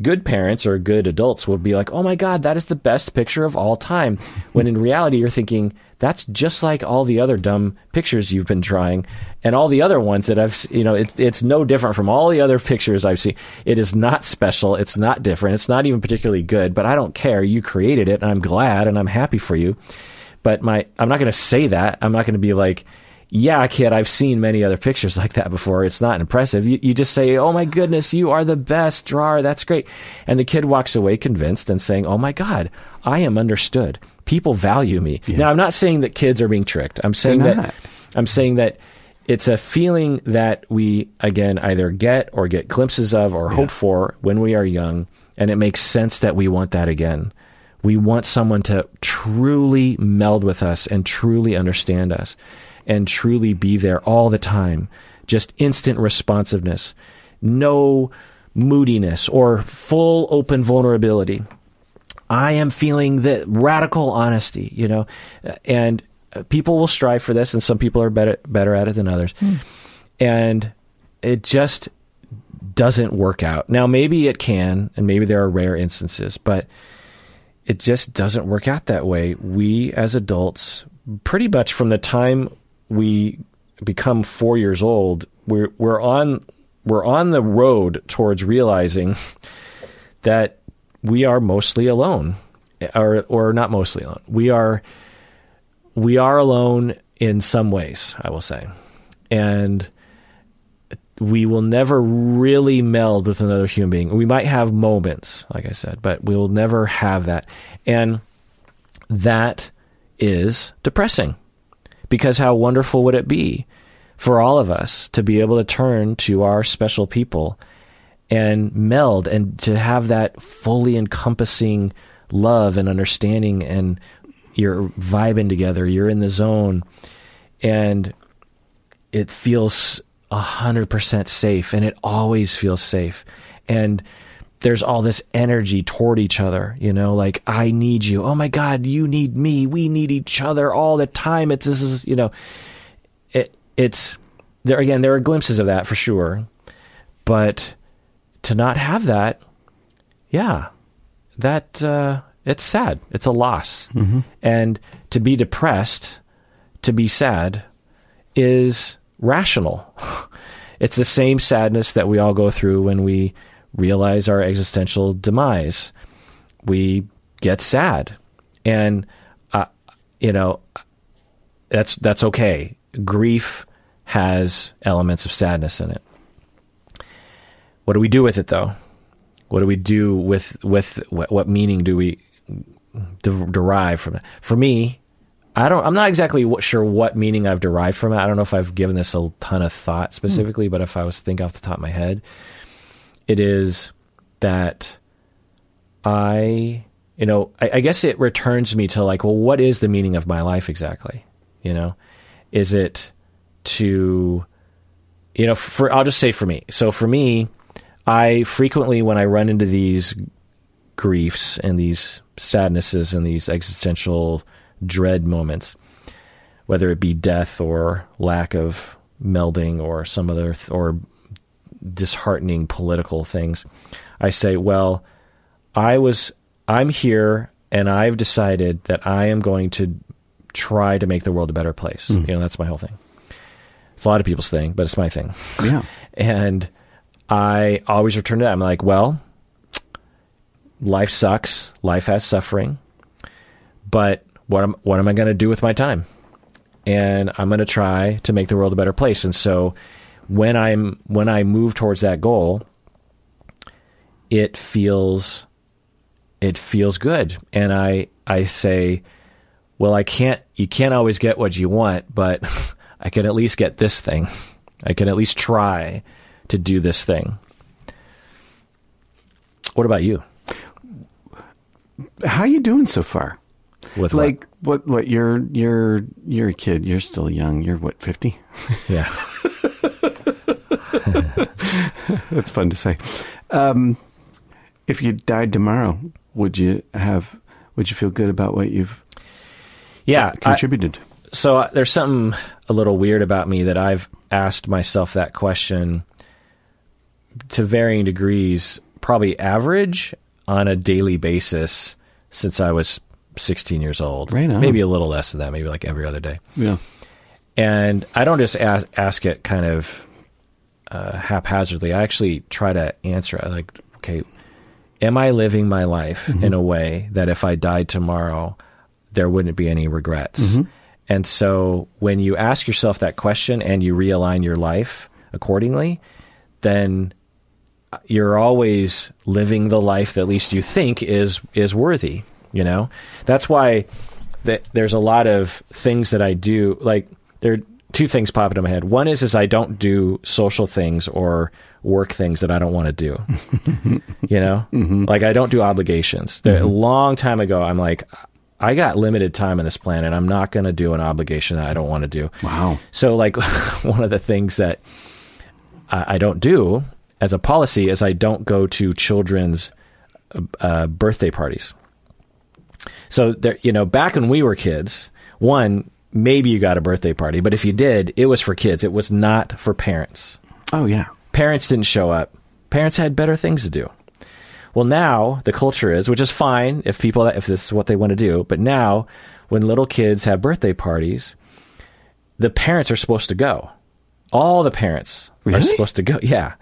good parents or good adults will be like, "Oh my God, that is the best picture of all time." When in reality, you're thinking, that's just like all the other dumb pictures you've been drawing, and all the other ones that I've, you know, it's no different from all the other pictures I've seen. It is not special. It's not different. It's not even particularly good, but I don't care. You created it, and I'm glad, and I'm happy for you. But I'm not going to say that. I'm not going to be like, "Yeah, kid, I've seen many other pictures like that before. It's not impressive." You just say, "Oh my goodness, you are the best drawer. That's great." And the kid walks away convinced and saying, "Oh my God, I am understood. People value me." Yeah. Now, I'm not saying that kids are being tricked. I'm saying that it's a feeling that we, again, either get or get glimpses of or hope for when we are young. And it makes sense that we want that again. We want someone to truly meld with us and truly understand us, and truly be there all the time. Just instant responsiveness, no moodiness or full open vulnerability. I am feeling the radical honesty, you know, and people will strive for this, and some people are better at it than others. And it just doesn't work out. Now, maybe it can, and maybe there are rare instances, but it just doesn't work out that way. We as adults, pretty much from the time we become 4 years old, we're on the road towards realizing that we are mostly alone, or not mostly alone. We are alone in some ways, I will say, and we will never really meld with another human being. We might have moments, like I said, but we will never have that, and that is depressing, because how wonderful would it be for all of us to be able to turn to our special people and meld, and to have that fully encompassing love and understanding, and you're vibing together, you're in the zone, and it feels 100% safe, and it always feels safe. And there's all this energy toward each other, you know, like, I need you. Oh my God, you need me. We need each other all the time. It's there. Again, there are glimpses of that for sure, but to not have that, it's sad. It's a loss. Mm-hmm. And to be depressed, to be sad, is rational. It's the same sadness that we all go through when we realize our existential demise. We get sad, and that's okay. Grief has elements of sadness in it. What do we do with it, though? What do we do with what meaning do we derive from it? For me, I'm not exactly sure what meaning I've derived from it. I don't know if I've given this a ton of thought specifically, but if I was to think off the top of my head, it is that I guess it returns me to, like, well, what is the meaning of my life exactly? You know, is it to, you know, I'll just say for me. So for me, I frequently, when I run into these griefs and these sadnesses and these existential dread moments, whether it be death or lack of melding or some other, or disheartening political things, I say, well, I'm here, and I've decided that I am going to try to make the world a better place. Mm. You know, that's my whole thing. It's a lot of people's thing, but it's my thing. Yeah. And I always return to that. I'm like, well, life sucks. Life has suffering, but what am I going to do with my time? And I'm going to try to make the world a better place. And so when I move towards that goal, it feels good. And I say, well, you can't always get what you want, but I can at least get this thing. I can at least try to do this thing. What about you? How are you doing so far? With like what you're a kid, you're still young, you're what, 50? Yeah. That's fun to say. If you died tomorrow, would you feel good about what you've contributed? So there's something a little weird about me that I've asked myself that question to varying degrees, probably average on a daily basis since I was 16 years old. Right on. Maybe a little less than that, maybe like every other day. Yeah. And I don't just ask it kind of haphazardly. I actually try to answer it like, okay, am I living my life mm-hmm. in a way that if I died tomorrow, there wouldn't be any regrets? Mm-hmm. And so when you ask yourself that question and you realign your life accordingly, then you're always living the life that at least you think is worthy. You know, that's why there's a lot of things that I do. Like there are two things pop into my head. One is I don't do social things or work things that I don't want to do, you know, mm-hmm. like I don't do obligations. Mm-hmm. A long time ago, I'm like, I got limited time on this planet. I'm not going to do an obligation that I don't want to do. Wow. So like one of the things that I don't do as a policy is I don't go to children's birthday parties. So there, you know, back when we were kids, one, maybe you got a birthday party, but if you did, it was for kids. It was not for parents. Oh yeah. Parents didn't show up. Parents had better things to do. Well, now the culture is, which is fine if this is what they want to do, but now when little kids have birthday parties, the parents are supposed to go. All the parents really? Are supposed to go. Yeah.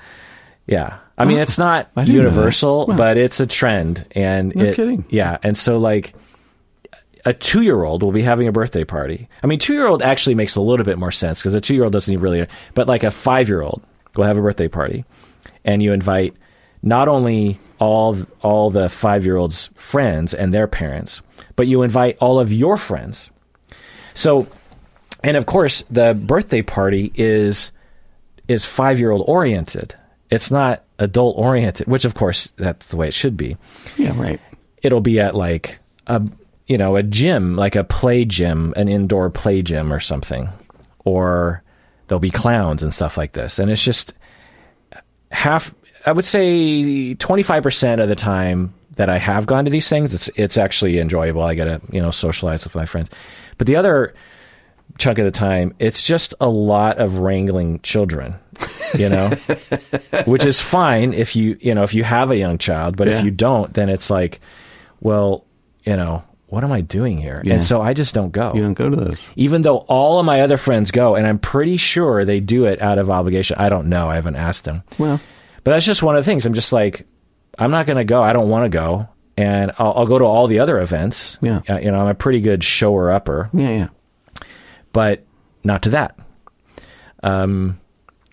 Yeah. I mean, it's not universal, wow. but it's a trend. And no kidding. Yeah. And so like a 2-year-old will be having a birthday party. I mean, 2-year-old actually makes a little bit more sense because a 2-year-old doesn't really, but like a 5-year-old will have a birthday party and you invite not only all the 5-year-old's friends and their parents, but you invite all of your friends. So, and of course the birthday party is 5-year-old oriented. It's not adult oriented, which of course that's the way it should be. Yeah, right. It'll be at like a gym, like a play gym, an indoor play gym or something, or there'll be clowns and stuff like this. And it's just I would say 25% of the time that I have gone to these things, it's actually enjoyable. I get to, socialize with my friends, but the other chunk of the time, it's just a lot of wrangling children, which is fine if you have a young child, but if you don't, then it's like, well, what am I doing here? Yeah. And so I just don't go. You don't go to those. Even though all of my other friends go, and I'm pretty sure they do it out of obligation. I don't know. I haven't asked them. Well, but that's just one of the things. I'm just like, I'm not going to go. I don't want to go. And I'll go to all the other events. Yeah. I'm a pretty good shower-upper. Yeah, yeah. But not to that.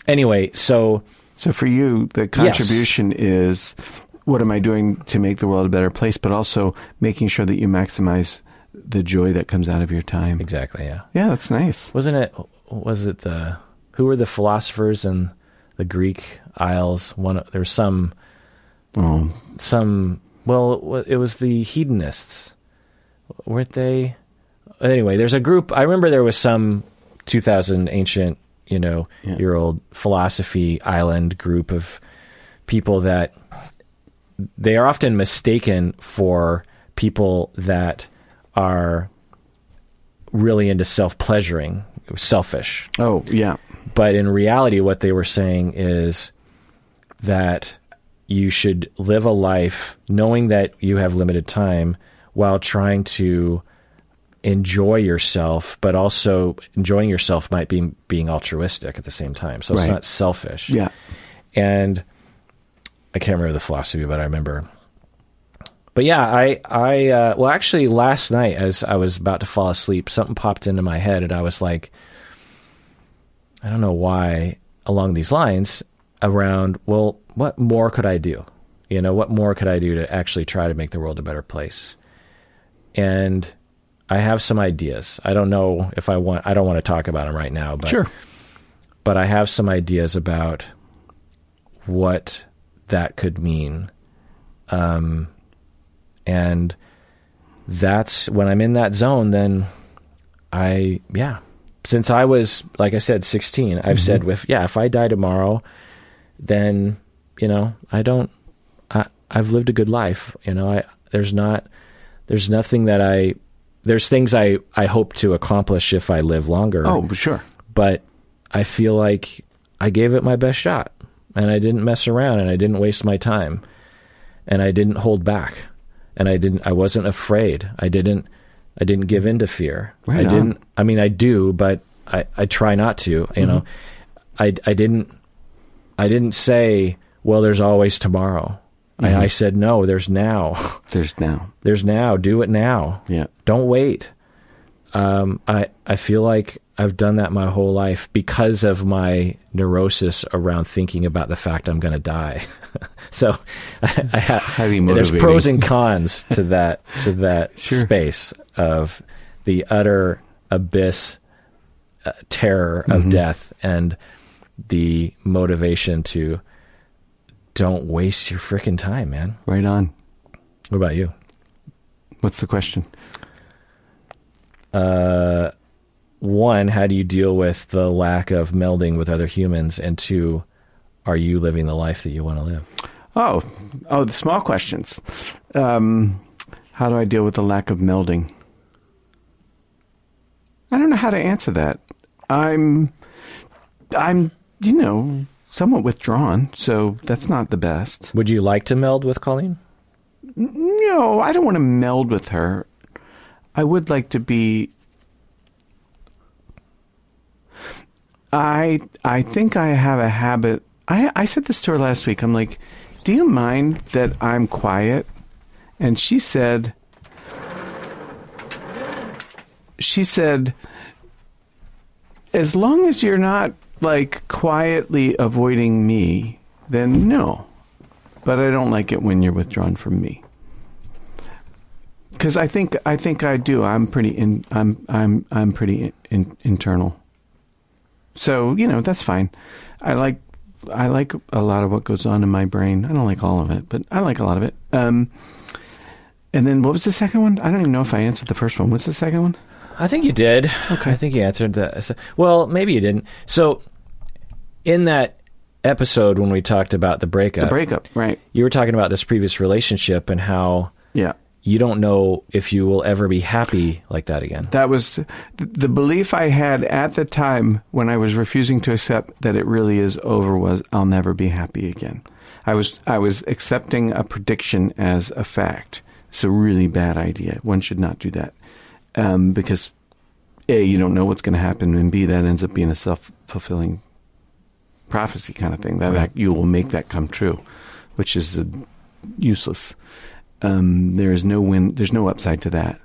Anyway, so for you, the contribution is what am I doing to make the world a better place, but also making sure that you maximize the joy that comes out of your time. Exactly. Yeah. Yeah, that's nice. Was it who were the philosophers in the Greek Isles? There's some. Well, it was the hedonists, weren't they? Anyway, there's a group. I remember there was some 2,000 ancient, year old philosophy island group of people that they are often mistaken for people that are really into self-pleasuring, selfish. Oh, yeah. But in reality, what they were saying is that you should live a life knowing that you have limited time while trying to enjoy yourself, but also enjoying yourself might be being altruistic at the same time. So it's not selfish. Yeah. And I can't remember the philosophy, but I remember. But yeah, I actually last night as I was about to fall asleep, something popped into my head and I was like, I don't know why along these lines around, well, what more could I do? What more could I do to actually try to make the world a better place? And I have some ideas. I don't know if I don't want to talk about them right now, but sure. But I have some ideas about what that could mean. And that's when I'm in that zone, then since I was, like I said, 16, I've said if I die tomorrow, then, you know, I've lived a good life. You know, there's nothing that there's things I hope to accomplish if I live longer. Oh, sure. But I feel like I gave it my best shot, and I didn't mess around, and I didn't waste my time, and I didn't hold back, and I wasn't afraid. I didn't give in to fear. Right. I do, but I try not to, you know, I didn't say, well, there's always tomorrow. Mm-hmm. I said, no, there's now. There's now. There's now. Do it now. Yeah. Don't wait. I feel like I've done that my whole life because of my neurosis around thinking about the fact I'm going to die. So I have, there's pros and cons to that, sure. space of the utter abyss terror of death and the motivation to don't waste your freaking time, man. Right on. What about you? What's the question? One, how do you deal with the lack of melding with other humans? And two, are you living the life that you want to live? Oh, the small questions. How do I deal with the lack of melding? I don't know how to answer that. I'm, you know, somewhat withdrawn, so that's not the best. Would you like to meld with Colleen? No, I don't want to meld with her. I would like to be... I think I have a habit... I said this to her last week. I'm like, do you mind that I'm quiet? And she said... as long as you're not... like quietly avoiding me, then no. But I don't like it when you're withdrawn from me. Because I think I do. I'm pretty internal. So, you know, that's fine. I like a lot of what goes on in my brain. I don't like all of it, but I like a lot of it. And then what was the second one? I don't even know if I answered the first one. What's the second one? I think you did. Okay. I think you answered that. Well, maybe you didn't. So in that episode when we talked about the breakup, right. You were talking about this previous relationship and how you don't know if you will ever be happy like that again. That was the belief I had at the time when I was refusing to accept that it really is over was I'll never be happy again. I was accepting a prediction as a fact. It's a really bad idea. One should not do that. Because A, you don't know what's going to happen, and B, that ends up being a self-fulfilling prophecy kind of thing. That you will make that come true, which is useless. There is no win. There's no upside to that.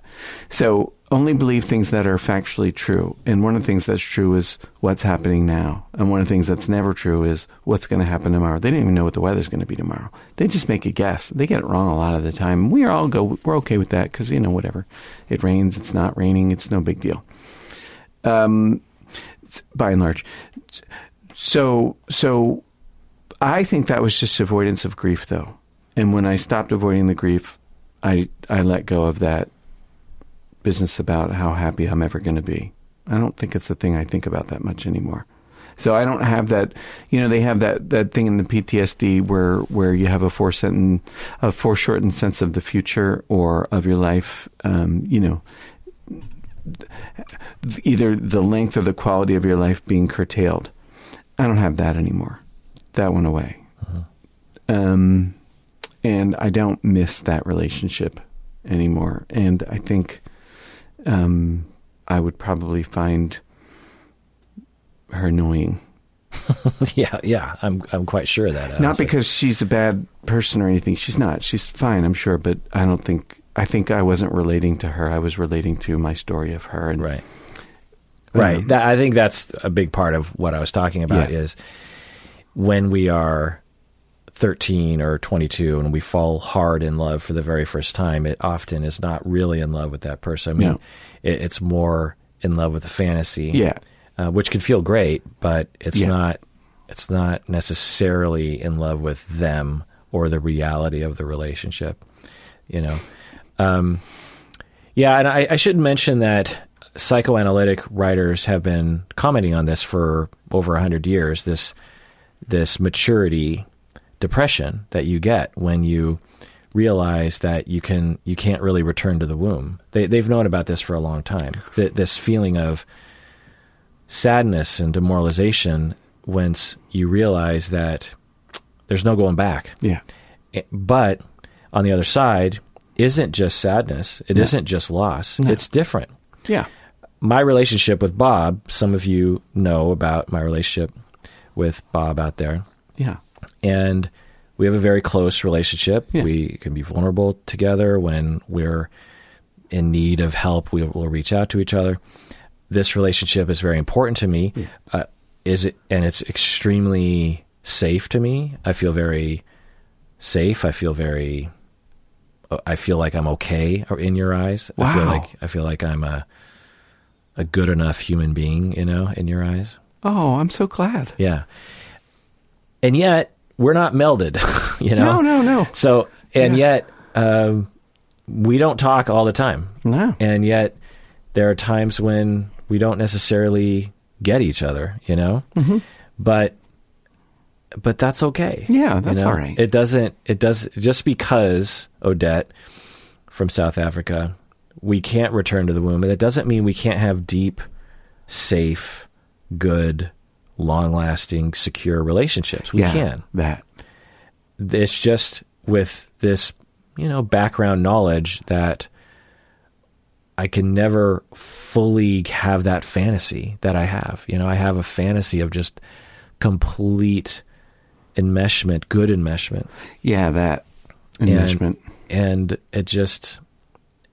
So only believe things that are factually true. And one of the things that's true is what's happening now. And one of the things that's never true is what's going to happen tomorrow. They didn't even know what the weather's going to be tomorrow. They just make a guess. They get it wrong a lot of the time. We're okay with that because, you know, whatever. It rains. It's not raining. It's no big deal. By and large. So I think that was just avoidance of grief, though. And when I stopped avoiding the grief, I let go of that business about how happy I'm ever going to be. I don't think it's the thing I think about that much anymore. So I don't have that, you know, they have that thing in the PTSD where you have a foreshortened sense of the future or of your life, you know, either the length or the quality of your life being curtailed. I don't have that anymore. That went away. And I don't miss that relationship anymore. And I think I would probably find her annoying. Yeah, I'm quite sure of that. Not because she's a bad person or anything. She's not. She's fine, I'm sure, but I think I wasn't relating to her. I was relating to my story of her. And, right. I think that's a big part of what I was talking about is when we are 13 or 22 and we fall hard in love for the very first time, it often is not really in love with that person. I mean, it's more in love with the fantasy, which can feel great, but it's not necessarily in love with them or the reality of the relationship, you know? Yeah, and I should mention that psychoanalytic writers have been commenting on this for over 100 years, this maturity depression that you get when you realize that you can't really return to the womb. They've known about this for a long time, this feeling of sadness and demoralization once you realize that there's no going back. Yeah. But on the other side isn't just sadness. It isn't just loss. No. It's different. Yeah. My relationship with Bob, some of you know about my relationship with Bob out there. Yeah. And we have a very close relationship. Yeah. We can be vulnerable together. When we're in need of help, we will reach out to each other. This relationship is very important to me. Yeah. And it's extremely safe to me. I feel very safe. I feel like I'm okay in your eyes. Wow. I feel like I'm a good enough human being, in your eyes. Oh, I'm so glad. Yeah. And yet we're not melded, No. So, yet, we don't talk all the time. No. And yet there are times when we don't necessarily get each other, Mm-hmm. But that's okay. Yeah, that's all right. Just because Odette from South Africa, we can't return to the womb. And that doesn't mean we can't have deep, safe, good, long-lasting, secure relationships. We can. It's just with this, background knowledge that I can never fully have that fantasy that I have. I have a fantasy of just complete enmeshment, good enmeshment. Yeah, that enmeshment. And it just,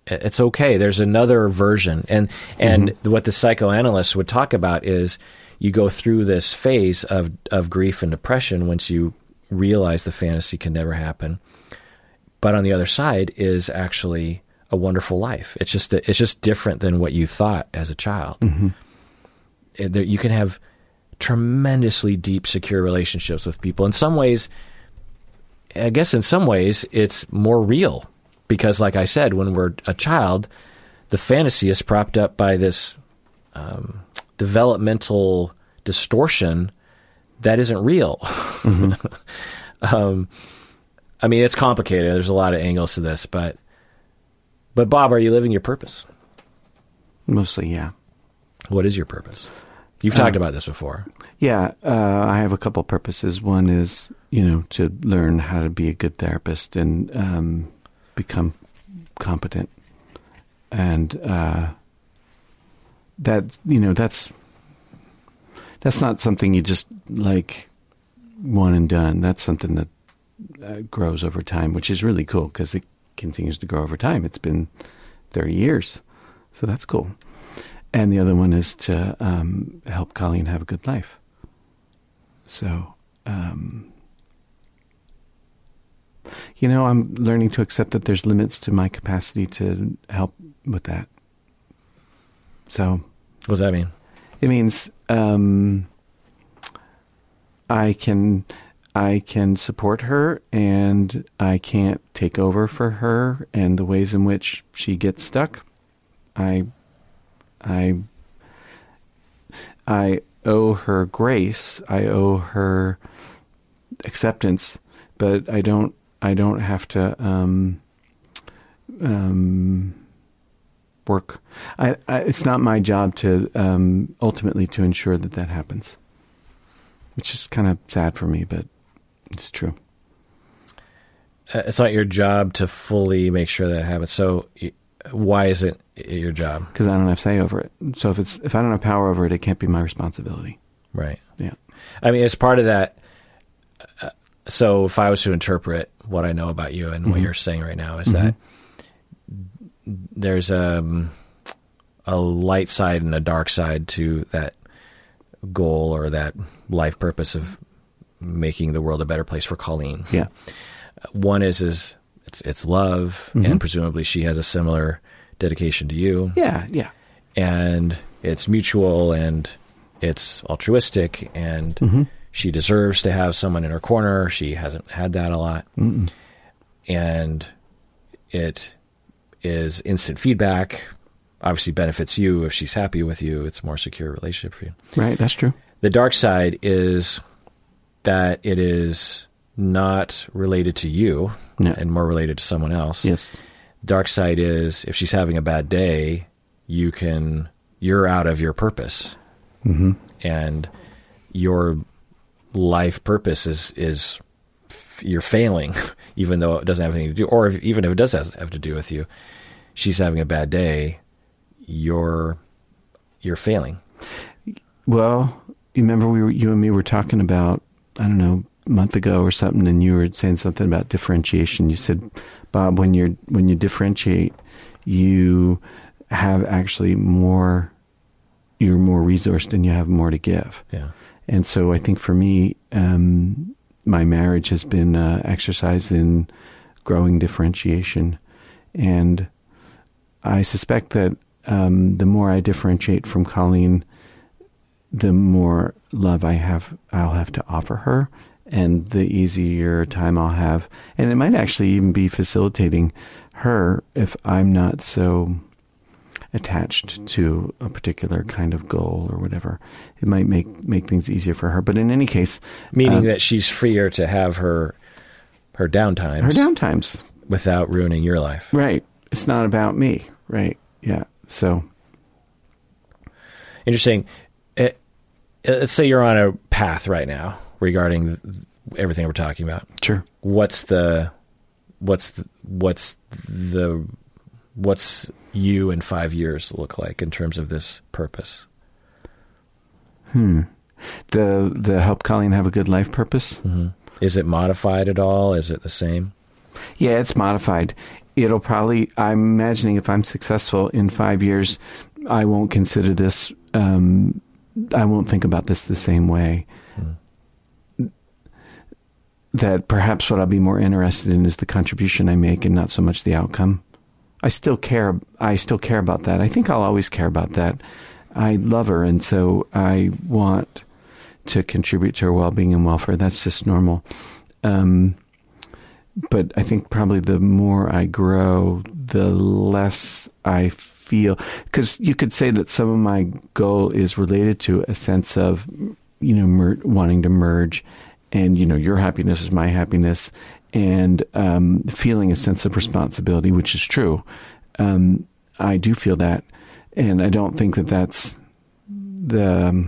it's okay. There's another version. And mm-hmm. What the psychoanalysts would talk about is you go through this phase of grief and depression once you realize the fantasy can never happen. But on the other side is actually a wonderful life. It's just different than what you thought as a child. Mm-hmm. You can have tremendously deep, secure relationships with people. In some ways, it's more real because, like I said, when we're a child, the fantasy is propped up by this developmental distortion that isn't real. Mm-hmm. It's complicated. There's a lot of angles to this, but Bob, are you living your purpose? Mostly, yeah. What is your purpose? You've talked about this before. Yeah. I have a couple purposes. One is, to learn how to be a good therapist and become competent. And that's not something you just like one and done. That's something that grows over time, which is really cool because it continues to grow over time. It's been 30 years. So that's cool. And the other one is to help Colleen have a good life. So, I'm learning to accept that there's limits to my capacity to help with that. So, what does that mean? It means I can support her, and I can't take over for her. And the ways in which she gets stuck, I owe her grace. I owe her acceptance, but I don't have to work. It's not my job to ultimately to ensure that happens, which is kind of sad for me, but it's true. It's not your job to fully make sure that happens. So why is it your job? Because I don't have say over it. So if I don't have power over it, it can't be my responsibility. Right. Yeah. As part of that, so if I was to interpret what I know about you and mm-hmm. what you're saying right now is mm-hmm. that there's a light side and a dark side to that goal or that life purpose of making the world a better place for Colleen. Yeah. One is it's love, mm-hmm. and presumably she has a similar dedication to you. Yeah, yeah. And it's mutual and it's altruistic and mm-hmm. she deserves to have someone in her corner. She hasn't had that a lot. Mm-mm. And it is instant feedback. Obviously benefits you. If she's happy with you, it's a more secure relationship for you. Right, that's true. The dark side is that it is not related to you and more related to someone else. Yes. Dark side is if she's having a bad day, you're out of your purpose. Mm-hmm. And your life purpose is you're failing, even though it doesn't have anything to do, or even if it does have to do with you, she's having a bad day, you're failing. Well, you remember you and me were talking about, I don't know, a month ago or something, and you were saying something about differentiation. You said, Bob, when you differentiate, you have actually more, you're more resourced and you have more to give. Yeah. And so I think for me, my marriage has been exercised in growing differentiation. And I suspect that the more I differentiate from Colleen, the more love I'll have to offer her, and the easier time I'll have. And it might actually even be facilitating her if I'm not so attached to a particular kind of goal or whatever. It might make things easier for her. But in any case... Meaning that she's freer to have her downtimes. Her downtimes. Without ruining your life. Right. It's not about me. Right. Yeah. So. Interesting. Let's say you're on a path right now regarding everything we're talking about. Sure. What's you in 5 years look like in terms of this purpose? The help Colleen have a good life purpose. Mm-hmm. Is it modified at all? Is it the same? Yeah, it's modified. It'll probably, I'm imagining if I'm successful in 5 years, I won't consider this, I won't think about this the same way. That perhaps what I'll be more interested in is the contribution I make and not so much the outcome. I still care about that. I think I'll always care about that. I love her, and so I want to contribute to her well-being and welfare. That's just normal. But I think probably the more I grow, the less I feel. Because you could say that some of my goal is related to a sense of, wanting to merge. And, your happiness is my happiness. And feeling a sense of responsibility, which is true. I do feel that. And I don't think that that's not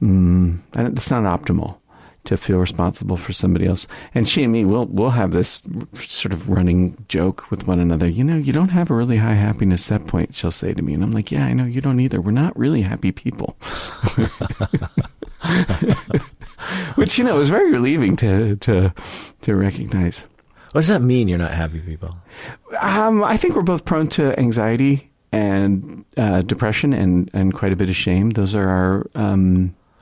optimal to feel responsible for somebody else. And she and me, we'll have this sort of running joke with one another. You don't have a really high happiness at that point, she'll say to me. And I'm like, yeah, I know you don't either. We're not really happy people. Which, is very relieving to recognize. What does that mean, you're not happy people? I think we're both prone to anxiety and depression and quite a bit of shame. Those are our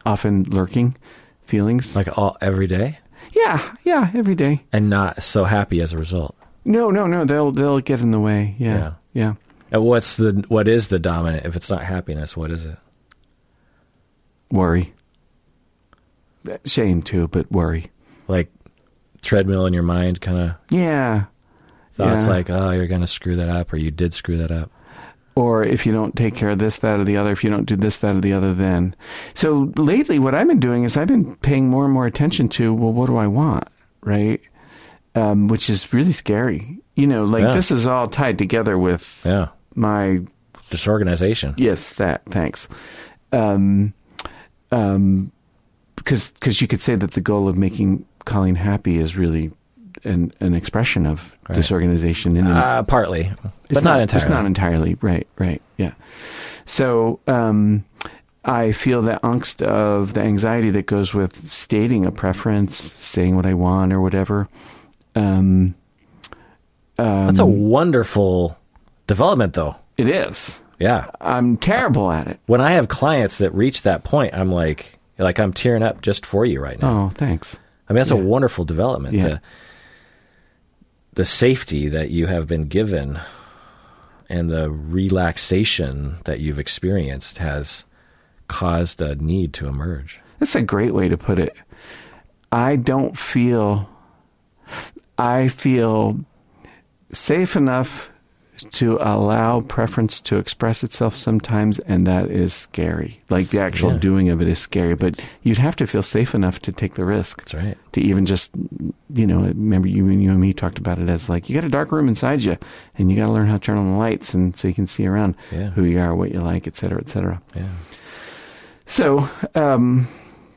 often lurking feelings, like every day. Yeah every day, and not so happy as a result. No they'll get in the way. Yeah. And what is the dominant, if it's not happiness, what is it? Worry. Shame too, but worry, like treadmill in your mind kind of thoughts. Like, oh, you're gonna screw that up, or you did screw that up. Or if you don't take care of this, that, or the other, if you don't do this, that, or the other, then. So lately what I've been doing is I've been paying more and more attention to, well, what do I want, right? Which is really scary. This is all tied together with my... disorganization. Yes, that. Thanks. Because you could say that the goal of making Colleen happy is really... An expression of disorganization. Partly. It's not entirely. Right. Yeah. So I feel the angst of the anxiety that goes with stating a preference, saying what I want or whatever. That's a wonderful development, though. It is. Yeah. I'm terrible at it. When I have clients that reach that point, I'm like I'm tearing up just for you right now. Oh, thanks. I mean, that's a wonderful development. Yeah. The safety that you have been given and the relaxation that you've experienced has caused a need to emerge. That's a great way to put it. I feel safe enough to allow preference to express itself sometimes, and that is scary. Like the actual doing of it is scary, but you'd have to feel safe enough to take the risk. That's right. To even just, you know, remember you and me talked about it as like, you got a dark room inside you and you got to learn how to turn on the lights and so you can see around who you are, what you like, et cetera, et cetera. Yeah. So,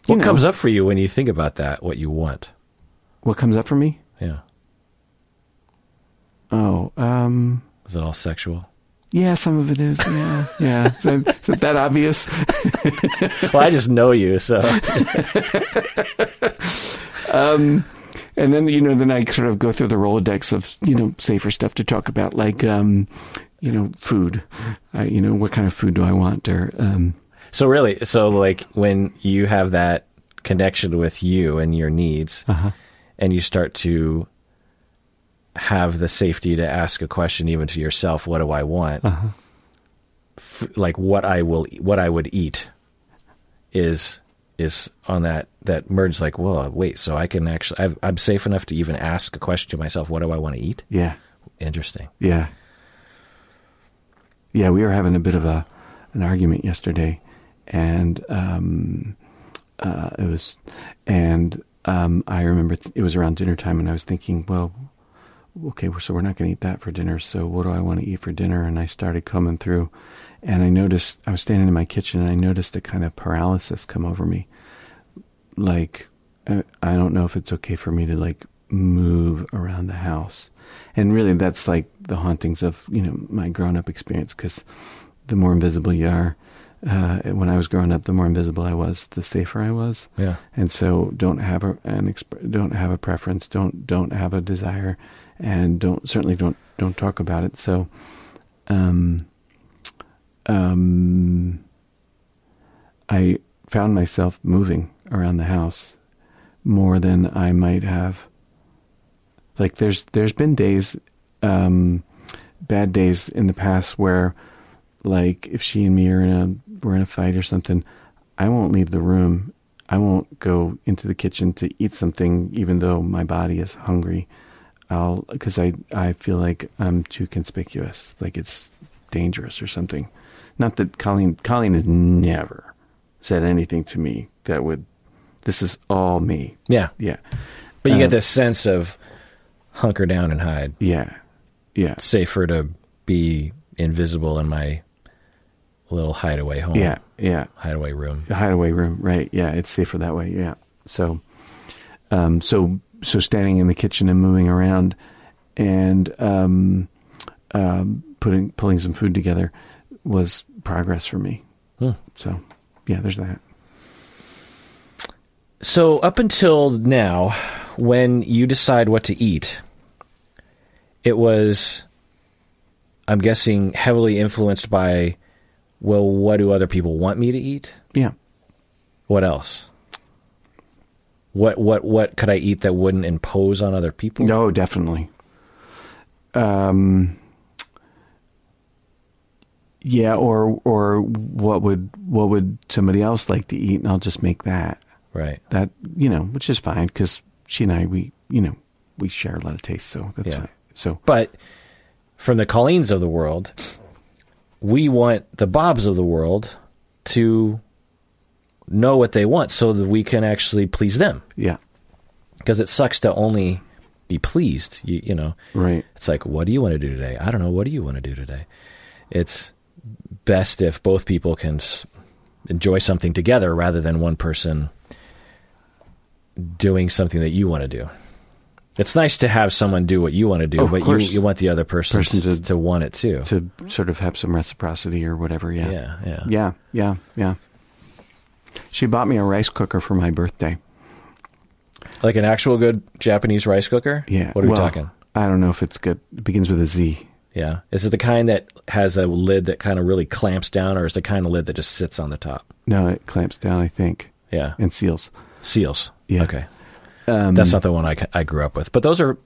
what comes up for you when you think about that, what you want? What comes up for me? Yeah. Oh, is it all sexual? Yeah, some of it is. Yeah, yeah. Is it that obvious? Well, I just know you, so. And then then I sort of go through the Rolodex of safer stuff to talk about, like food. What kind of food do I want? Or so like when you have that connection with you and your needs, and you start to have the safety to ask a question even to yourself, what do I want? Like what I would eat is on that merge, like, well, wait, so I can actually, I'm safe enough to even ask a question to myself, what do I want to eat? Yeah. Interesting. Yeah. Yeah. We were having a bit of an argument yesterday and, I remember it was around dinner time and I was thinking, well, okay, so we're not going to eat that for dinner. So what do I want to eat for dinner? And I started coming through and I noticed I was standing in my kitchen and I noticed a kind of paralysis come over me. Like, I don't know if it's okay for me to like move around the house. And really that's like the hauntings of, my grown up experience. 'Cause the more invisible you are, when I was growing up, the more invisible I was, the safer I was. Yeah. And so don't have don't have a preference. Don't have a desire. And don't talk about it. So, I found myself moving around the house more than I might have. Like there's been days, bad days in the past where, like, if she and me are we're in a fight or something, I won't leave the room. I won't go into the kitchen to eat something, even though my body is hungry. Because I feel like I'm too conspicuous, like it's dangerous or something. Not that Colleen has never said anything to me that would. This is all me. Yeah, yeah. But you get this sense of hunker down and hide. Yeah, yeah. It's safer to be invisible in my little hideaway home. Yeah, yeah. Hideaway room. Hideaway room. Right. Yeah, it's safer that way. Yeah. So, So standing in the kitchen and moving around and pulling some food together was progress for me. Huh. So, yeah, there's that. So up until now, when you decide what to eat, it was, I'm guessing, heavily influenced by, well, what do other people want me to eat? Yeah. What else? What could I eat that wouldn't impose on other people? No, definitely. Yeah, or what would somebody else like to eat, and I'll just make that. Right. That, which is fine, because she and I, we share a lot of taste, so that's fine. So, but from the Colleens of the world, we want the Bobs of the world to know what they want so that we can actually please them. Yeah. Because it sucks to only be pleased, you know. Right. It's like, what do you want to do today? I don't know. What do you want to do today? It's best if both people can enjoy something together rather than one person doing something that you want to do. It's nice to have someone do what you want to do, but you want the other person to want it too. To sort of have some reciprocity or whatever, yeah. Yeah, yeah. Yeah, yeah, yeah. She bought me a rice cooker for my birthday. Like an actual good Japanese rice cooker? Yeah. What are we talking? I don't know if it's good. It begins with a Z. Yeah. Is it the kind that has a lid that kind of really clamps down, or is it the kind of lid that just sits on the top? No, it clamps down, I think. Yeah. And seals. Seals. Yeah. Okay. That's not the one I grew up with, but those are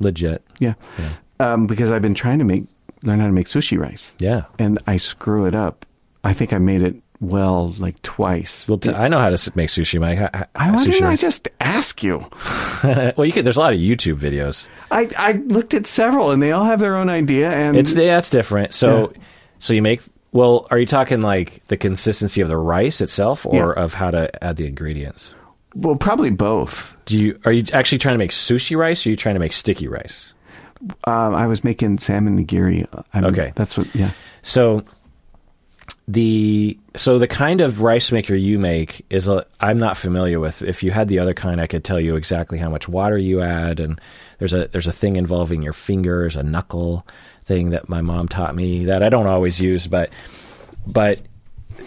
legit. Yeah. Yeah. Because I've been trying to learn how to make sushi rice. Yeah. And I screw it up. I think I made it well like twice. Well, I know how to make sushi, Mike. Why didn't I just ask you? Well, you can. There's a lot of YouTube videos. I looked at several, and they all have their own idea. And it's different. So yeah. So you make. Well, are you talking like the consistency of the rice itself, or of how to add the ingredients? Well, probably both. Are you actually trying to make sushi rice, or are you trying to make sticky rice? I was making salmon nigiri. Okay, that's what. Yeah. So. The kind of rice maker you make is I'm not familiar with. If you had the other kind, I could tell you exactly how much water you add, and there's a thing involving your fingers, a knuckle thing that my mom taught me that I don't always use, but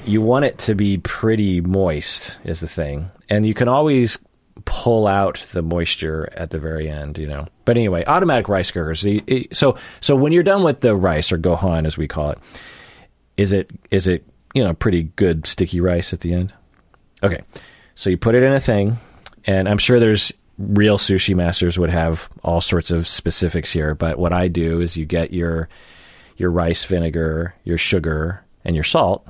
you want it to be pretty moist is the thing, and you can always pull out the moisture at the very end, you know. But anyway, automatic rice cookers. So when you're done with the rice, or gohan as we call it. Is it pretty good sticky rice at the end? Okay, so you put it in a thing, and I'm sure there's real sushi masters would have all sorts of specifics here. But what I do is you get your rice vinegar, your sugar, and your salt,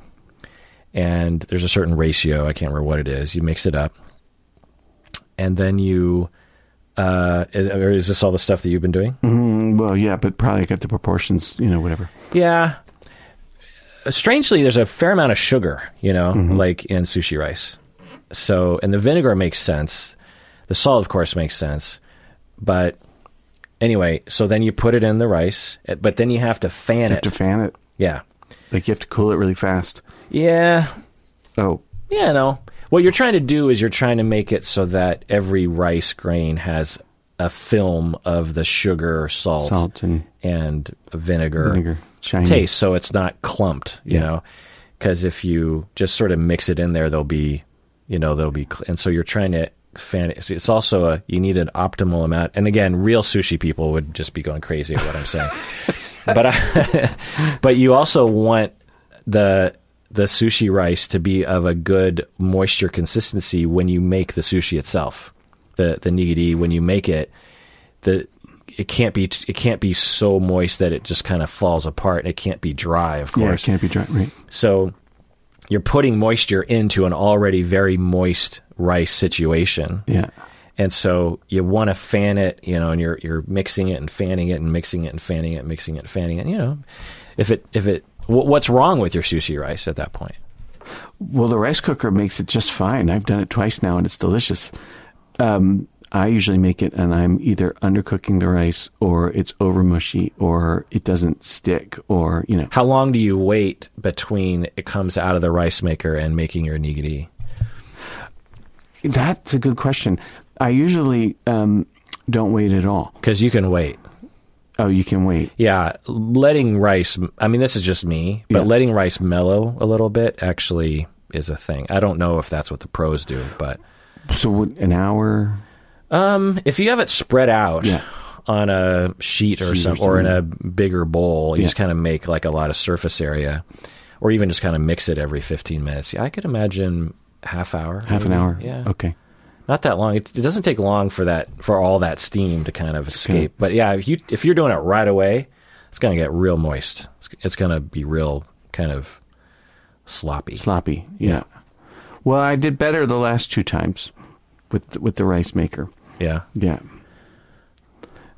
and there's a certain ratio. I can't remember what it is. You mix it up, and then you. Is this all the stuff that you've been doing? Well, yeah, but probably I got the proportions. Whatever. Yeah. Strangely, there's a fair amount of sugar, like in sushi rice. So, and the vinegar makes sense. The salt, of course, makes sense. But anyway, so then you put it in the rice, but then you have to fan it. Yeah. Like you have to cool it really fast. Yeah. Oh. Yeah, no. What you're trying to do is you're trying to make it so that every rice grain has a film of the sugar, salt and vinegar. Shiny. Taste, so it's not clumped, because if you just sort of mix it in there, and so you're trying to fan it. It's also you need an optimal amount. And again, real sushi people would just be going crazy at what I'm saying. But you also want the sushi rice to be of a good moisture consistency when you make the sushi itself. The nigiri, when you make it, it can't be so moist that it just kind of falls apart, and it can't be dry, of course. Yeah, it can't be dry, right. So you're putting moisture into an already very moist rice situation. Yeah. And so you want to fan it, and you're mixing it and fanning it and mixing it and fanning it, mixing it and fanning it, what's wrong with your sushi rice at that point? Well, the rice cooker makes it just fine. I've done it twice now, and it's delicious. I usually make it, and I'm either undercooking the rice, or it's over mushy, or it doesn't stick, or, How long do you wait between it comes out of the rice maker and making your nigiri? That's a good question. I usually don't wait at all. Because you can wait. Oh, you can wait. Yeah. Letting rice, this is just me, but letting rice mellow a little bit actually is a thing. I don't know if that's what the pros do, but... So what, an hour... if you have it spread out on a sheet or something, or in a bigger bowl, you just kind of make like a lot of surface area, or even just kind of mix it every 15 minutes. Yeah, I could imagine half an hour. Yeah. Okay. Not that long. It doesn't take long for all that steam to kind of escape. Okay. But yeah, if you're doing it right away, it's going to get real moist. It's going to be real kind of sloppy. Yeah. Well, I did better the last two times with the rice maker. Yeah. Yeah.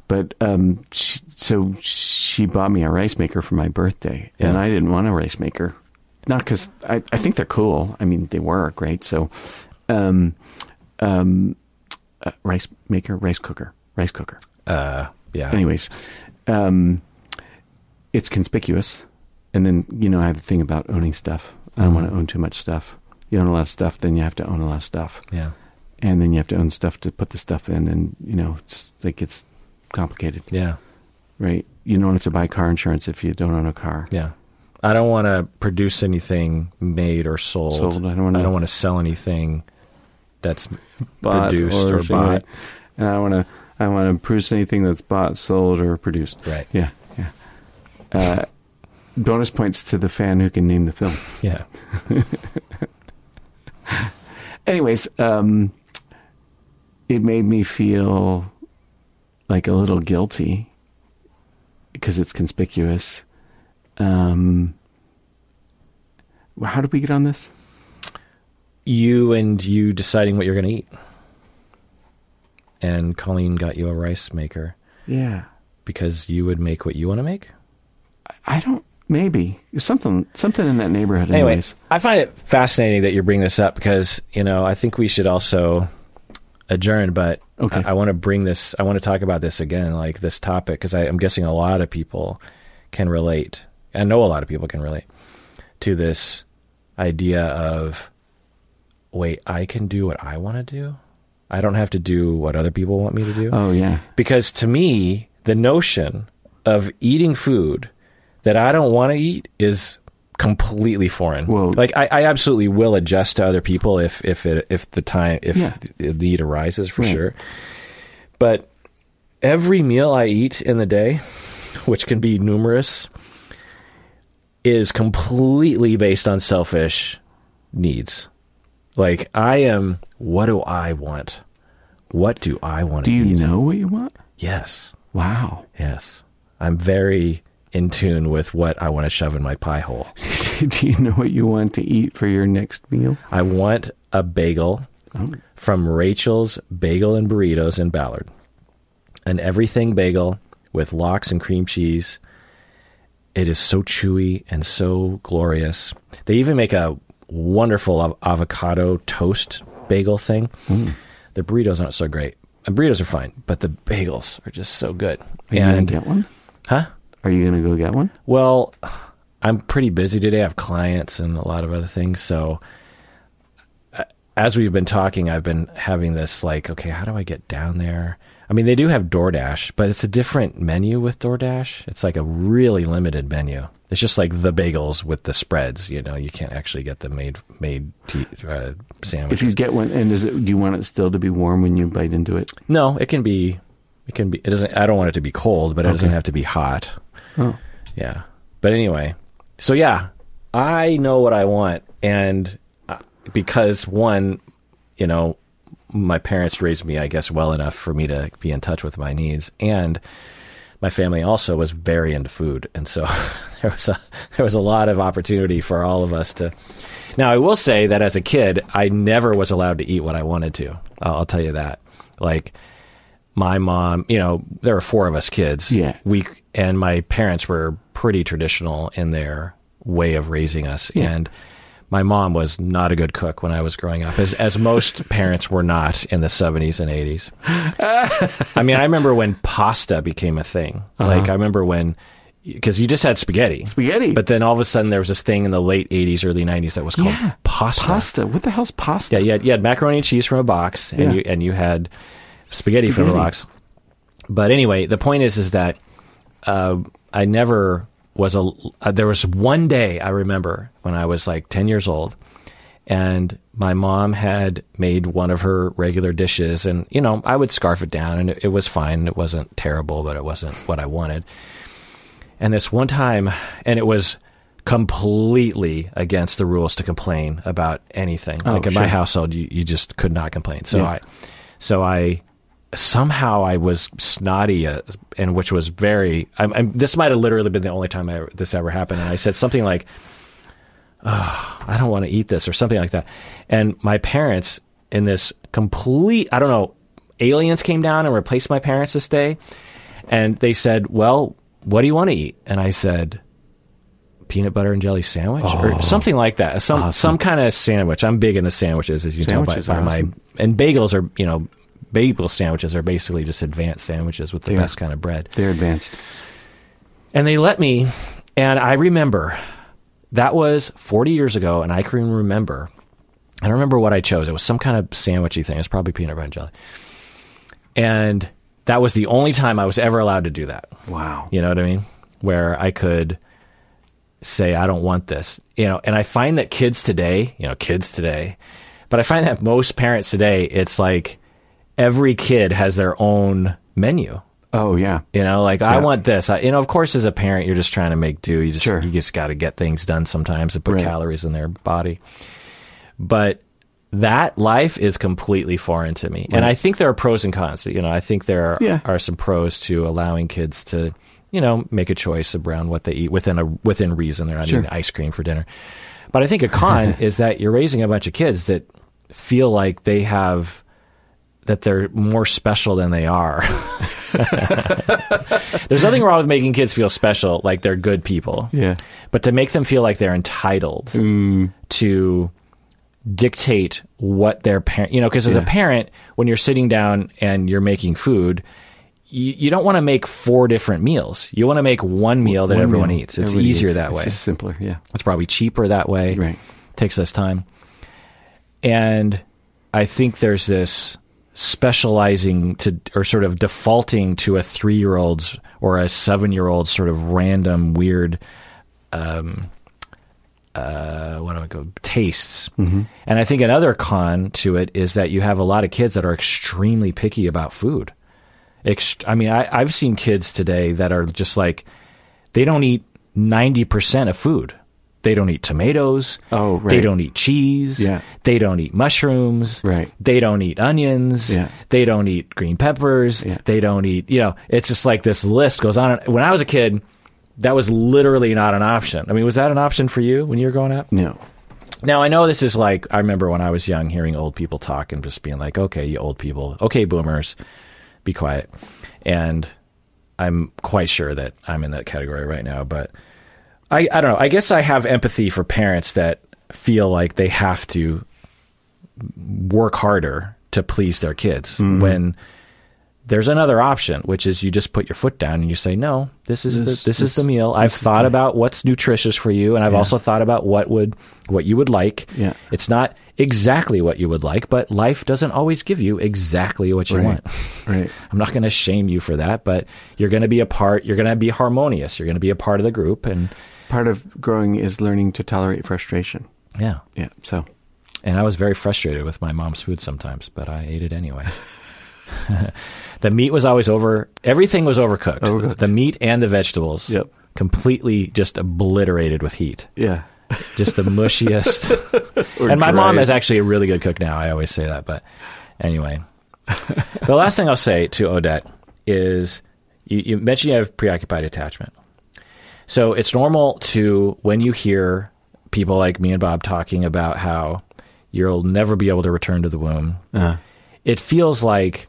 But she bought me a rice maker for my birthday, and I didn't want a rice maker. Not because I think they're cool. They work, right? So rice cooker. Yeah. Anyways, it's conspicuous. And then, I have the thing about owning stuff. I don't want to own too much stuff. You own a lot of stuff, then you have to own a lot of stuff. Yeah. And then you have to own stuff to put the stuff in, and, it's complicated. Yeah. Right? You don't have to buy car insurance if you don't own a car. Yeah. I don't want to produce anything made or sold. I don't want to sell anything that's produced or bought. And I want to produce anything that's bought, sold, or produced. Right. Yeah. Yeah. Bonus points to the fan who can name the film. Yeah. Anyways, it made me feel like a little guilty because it's conspicuous. How did we get on this? You and you deciding what you're going to eat. And Colleen got you a rice maker. Yeah. Because you would make what you want to make? I don't... Maybe. Something in that neighborhood anyways. Anyway, I find it fascinating that you're bringing this up because, you know, I think we should also adjourn, but okay. I want to bring this... I want to talk about this again, like this topic, because I'm guessing a lot of people can relate. I know a lot of people can relate to this idea of, wait, I can do what I want to do? I don't have to do what other people want me to do? Oh, yeah. Because to me, the notion of eating food that I don't want to eat is completely foreign. Whoa. Like I absolutely will adjust to other people if the need arises for sure. But every meal I eat in the day, which can be numerous, is completely based on selfish needs. Like I am, what do I want? What do I want to eat? Do you know what you want? Yes. Wow. Yes. I'm very in tune with what I want to shove in my pie hole. Do you know what you want to eat for your next meal? I want a bagel from Rachel's Bagel and Burritos in Ballard. An everything bagel with lox and cream cheese. It is so chewy and so glorious. They even make a wonderful avocado toast bagel thing. Mm. The burritos aren't so great. Burritos are fine, but the bagels are just so good. Are you going to get one? Huh? Are you going to go get one? Well, I'm pretty busy today. I have clients and a lot of other things. So as we've been talking, I've been having this like, okay, how do I get down there? I mean, they do have DoorDash, but it's a different menu with DoorDash. It's like a really limited menu. It's just like the bagels with the spreads. You know, you can't actually get the made sandwiches. If you get one, and do you want it still to be warm when you bite into it? No, it can be. It can be. It doesn't. I don't want it to be cold, but it doesn't have to be hot. Oh, yeah. But anyway, so yeah, I know what I want, and because one, you know, my parents raised me, I guess, well enough for me to be in touch with my needs, and my family also was very into food, and so there was a lot of opportunity for all of us to... Now, I will say that as a kid, I never was allowed to eat what I wanted to. I'll tell you that. Like, my mom... You know, there were four of us kids. Yeah. And my parents were pretty traditional in their way of raising us, and my mom was not a good cook when I was growing up, as most parents were not in the 70s and 80s. I mean, I remember when pasta became a thing. Like, I remember when... Because you just had spaghetti. But then all of a sudden there was this thing in the late 80s, early 90s that was called pasta. Pasta. What the hell's pasta? Yeah, you had macaroni and cheese from a box, and you had spaghetti from a box. But anyway, the point is that I never... there was one day I remember when I was like 10 years old, and my mom had made one of her regular dishes, and, you know, I would scarf it down, and it was fine. It wasn't terrible, but it wasn't what I wanted. And this one time, and it was completely against the rules to complain about anything. Like in my household, you just could not complain. So somehow I was snotty, and which was very... this might have literally been the only time this ever happened. And I said something like, oh, I don't want to eat this, or something like that. And my parents, in this complete... I don't know, aliens came down and replaced my parents this day. And they said, well, what do you want to eat? And I said, peanut butter and jelly sandwich, or something like that. Some kind of sandwich. I'm big into sandwiches, as you know. And bagels are, you know... Bagel sandwiches are basically just advanced sandwiches with the best kind of bread. They're advanced. And they let me, and I remember, that was 40 years ago, and I can remember. I don't remember what I chose. It was some kind of sandwichy thing. It was probably peanut butter and jelly. And that was the only time I was ever allowed to do that. Wow. You know what I mean? Where I could say, I don't want this. You know, and I find that I find that most parents today, it's like, every kid has their own menu. Oh, yeah. You know, like, I want this. You know, of course, as a parent, you're just trying to make do. You just got to get things done sometimes and put calories in their body. But that life is completely foreign to me. Right. And I think there are pros and cons. You know, I think there are some pros to allowing kids to, you know, make a choice around what they eat within reason. They're not eating ice cream for dinner. But I think a con is that you're raising a bunch of kids that feel like they have, that they're more special than they are. There's nothing wrong with making kids feel special, like they're good people. Yeah. But to make them feel like they're entitled to dictate what their parent, you know, because as a parent, when you're sitting down and you're making food, you don't want to make four different meals. You want to make one meal that everyone eats. It's easier that way. It's just simpler, yeah. It's probably cheaper that way. Right. Takes less time. And I think there's this specializing to, or sort of defaulting to a 3-year-old's or a 7-year-old's sort of random, weird, tastes. Mm-hmm. And I think another con to it is that you have a lot of kids that are extremely picky about food. I mean, I've seen kids today that are just like, they don't eat 90% of food. They don't eat tomatoes. Oh, right. They don't eat cheese. Yeah. They don't eat mushrooms. Right. They don't eat onions. Yeah. They don't eat green peppers. Yeah. They don't eat, you know, it's just like this list goes on. When I was a kid, that was literally not an option. I mean, was that an option for you when you were growing up? No. Now, I know this is like, I remember when I was young hearing old people talk and just being like, okay, you old people. Okay, boomers. Be quiet. And I'm quite sure that I'm in that category right now, but I don't know. I guess I have empathy for parents that feel like they have to work harder to please their kids when there's another option, which is you just put your foot down and you say, no, this is the meal. I've thought about what's nutritious for you. And I've also thought about what you would like. Yeah. It's not exactly what you would like, but life doesn't always give you exactly what you want. Right. I'm not going to shame you for that, but you're going to be you're going to be harmonious. You're going to be a part of the group. And part of growing is learning to tolerate frustration. Yeah. Yeah. So, and I was very frustrated with my mom's food sometimes, but I ate it anyway. The meat was always everything was overcooked. The meat and the vegetables completely just obliterated with heat. Yeah. Just the mushiest. And my mom is actually a really good cook now. I always say that. But anyway, the last thing I'll say to Odette is you mentioned you have preoccupied attachment. So it's normal to, when you hear people like me and Bob talking about how you'll never be able to return to the womb, it feels like,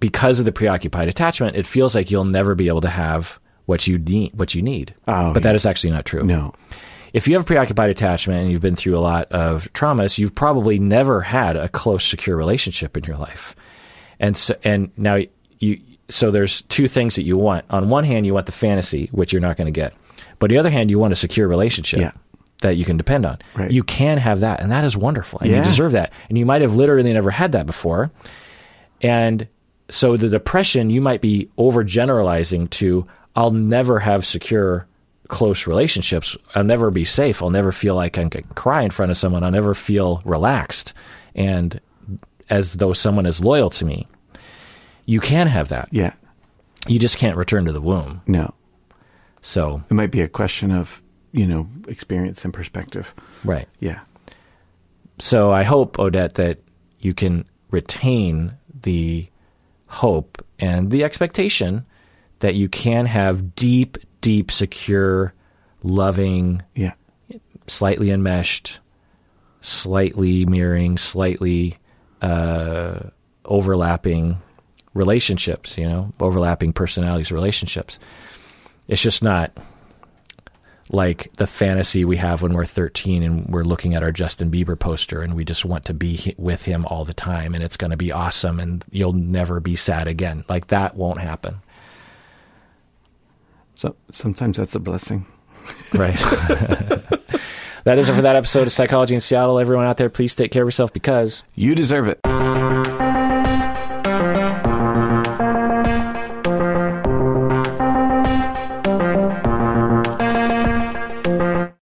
because of the preoccupied attachment, it feels like you'll never be able to have what you need. Oh, but that is actually not true. No. If you have preoccupied attachment and you've been through a lot of traumas, you've probably never had a close, secure relationship in your life. So there's two things that you want. On one hand, you want the fantasy, which you're not going to get. But on the other hand, you want a secure relationship that you can depend on. Right. You can have that, and that is wonderful, and you deserve that. And you might have literally never had that before. And so the depression, you might be overgeneralizing to, I'll never have secure, close relationships. I'll never be safe. I'll never feel like I can cry in front of someone. I'll never feel relaxed and as though someone is loyal to me. You can have that. Yeah. You just can't return to the womb. No. So it might be a question of, you know, experience and perspective. Right. Yeah. So I hope, Odette, that you can retain the hope and the expectation that you can have deep, deep, secure, loving, slightly enmeshed, slightly mirroring, slightly overlapping relationships, you know, overlapping personalities, relationships. It's just not like the fantasy we have when we're 13 and we're looking at our Justin Bieber poster and we just want to be with him all the time and it's going to be awesome and you'll never be sad again. Like, that won't happen. So sometimes that's a blessing. Right. That is it for that episode of Psychology in Seattle. Everyone out there, please take care of yourself because you deserve it.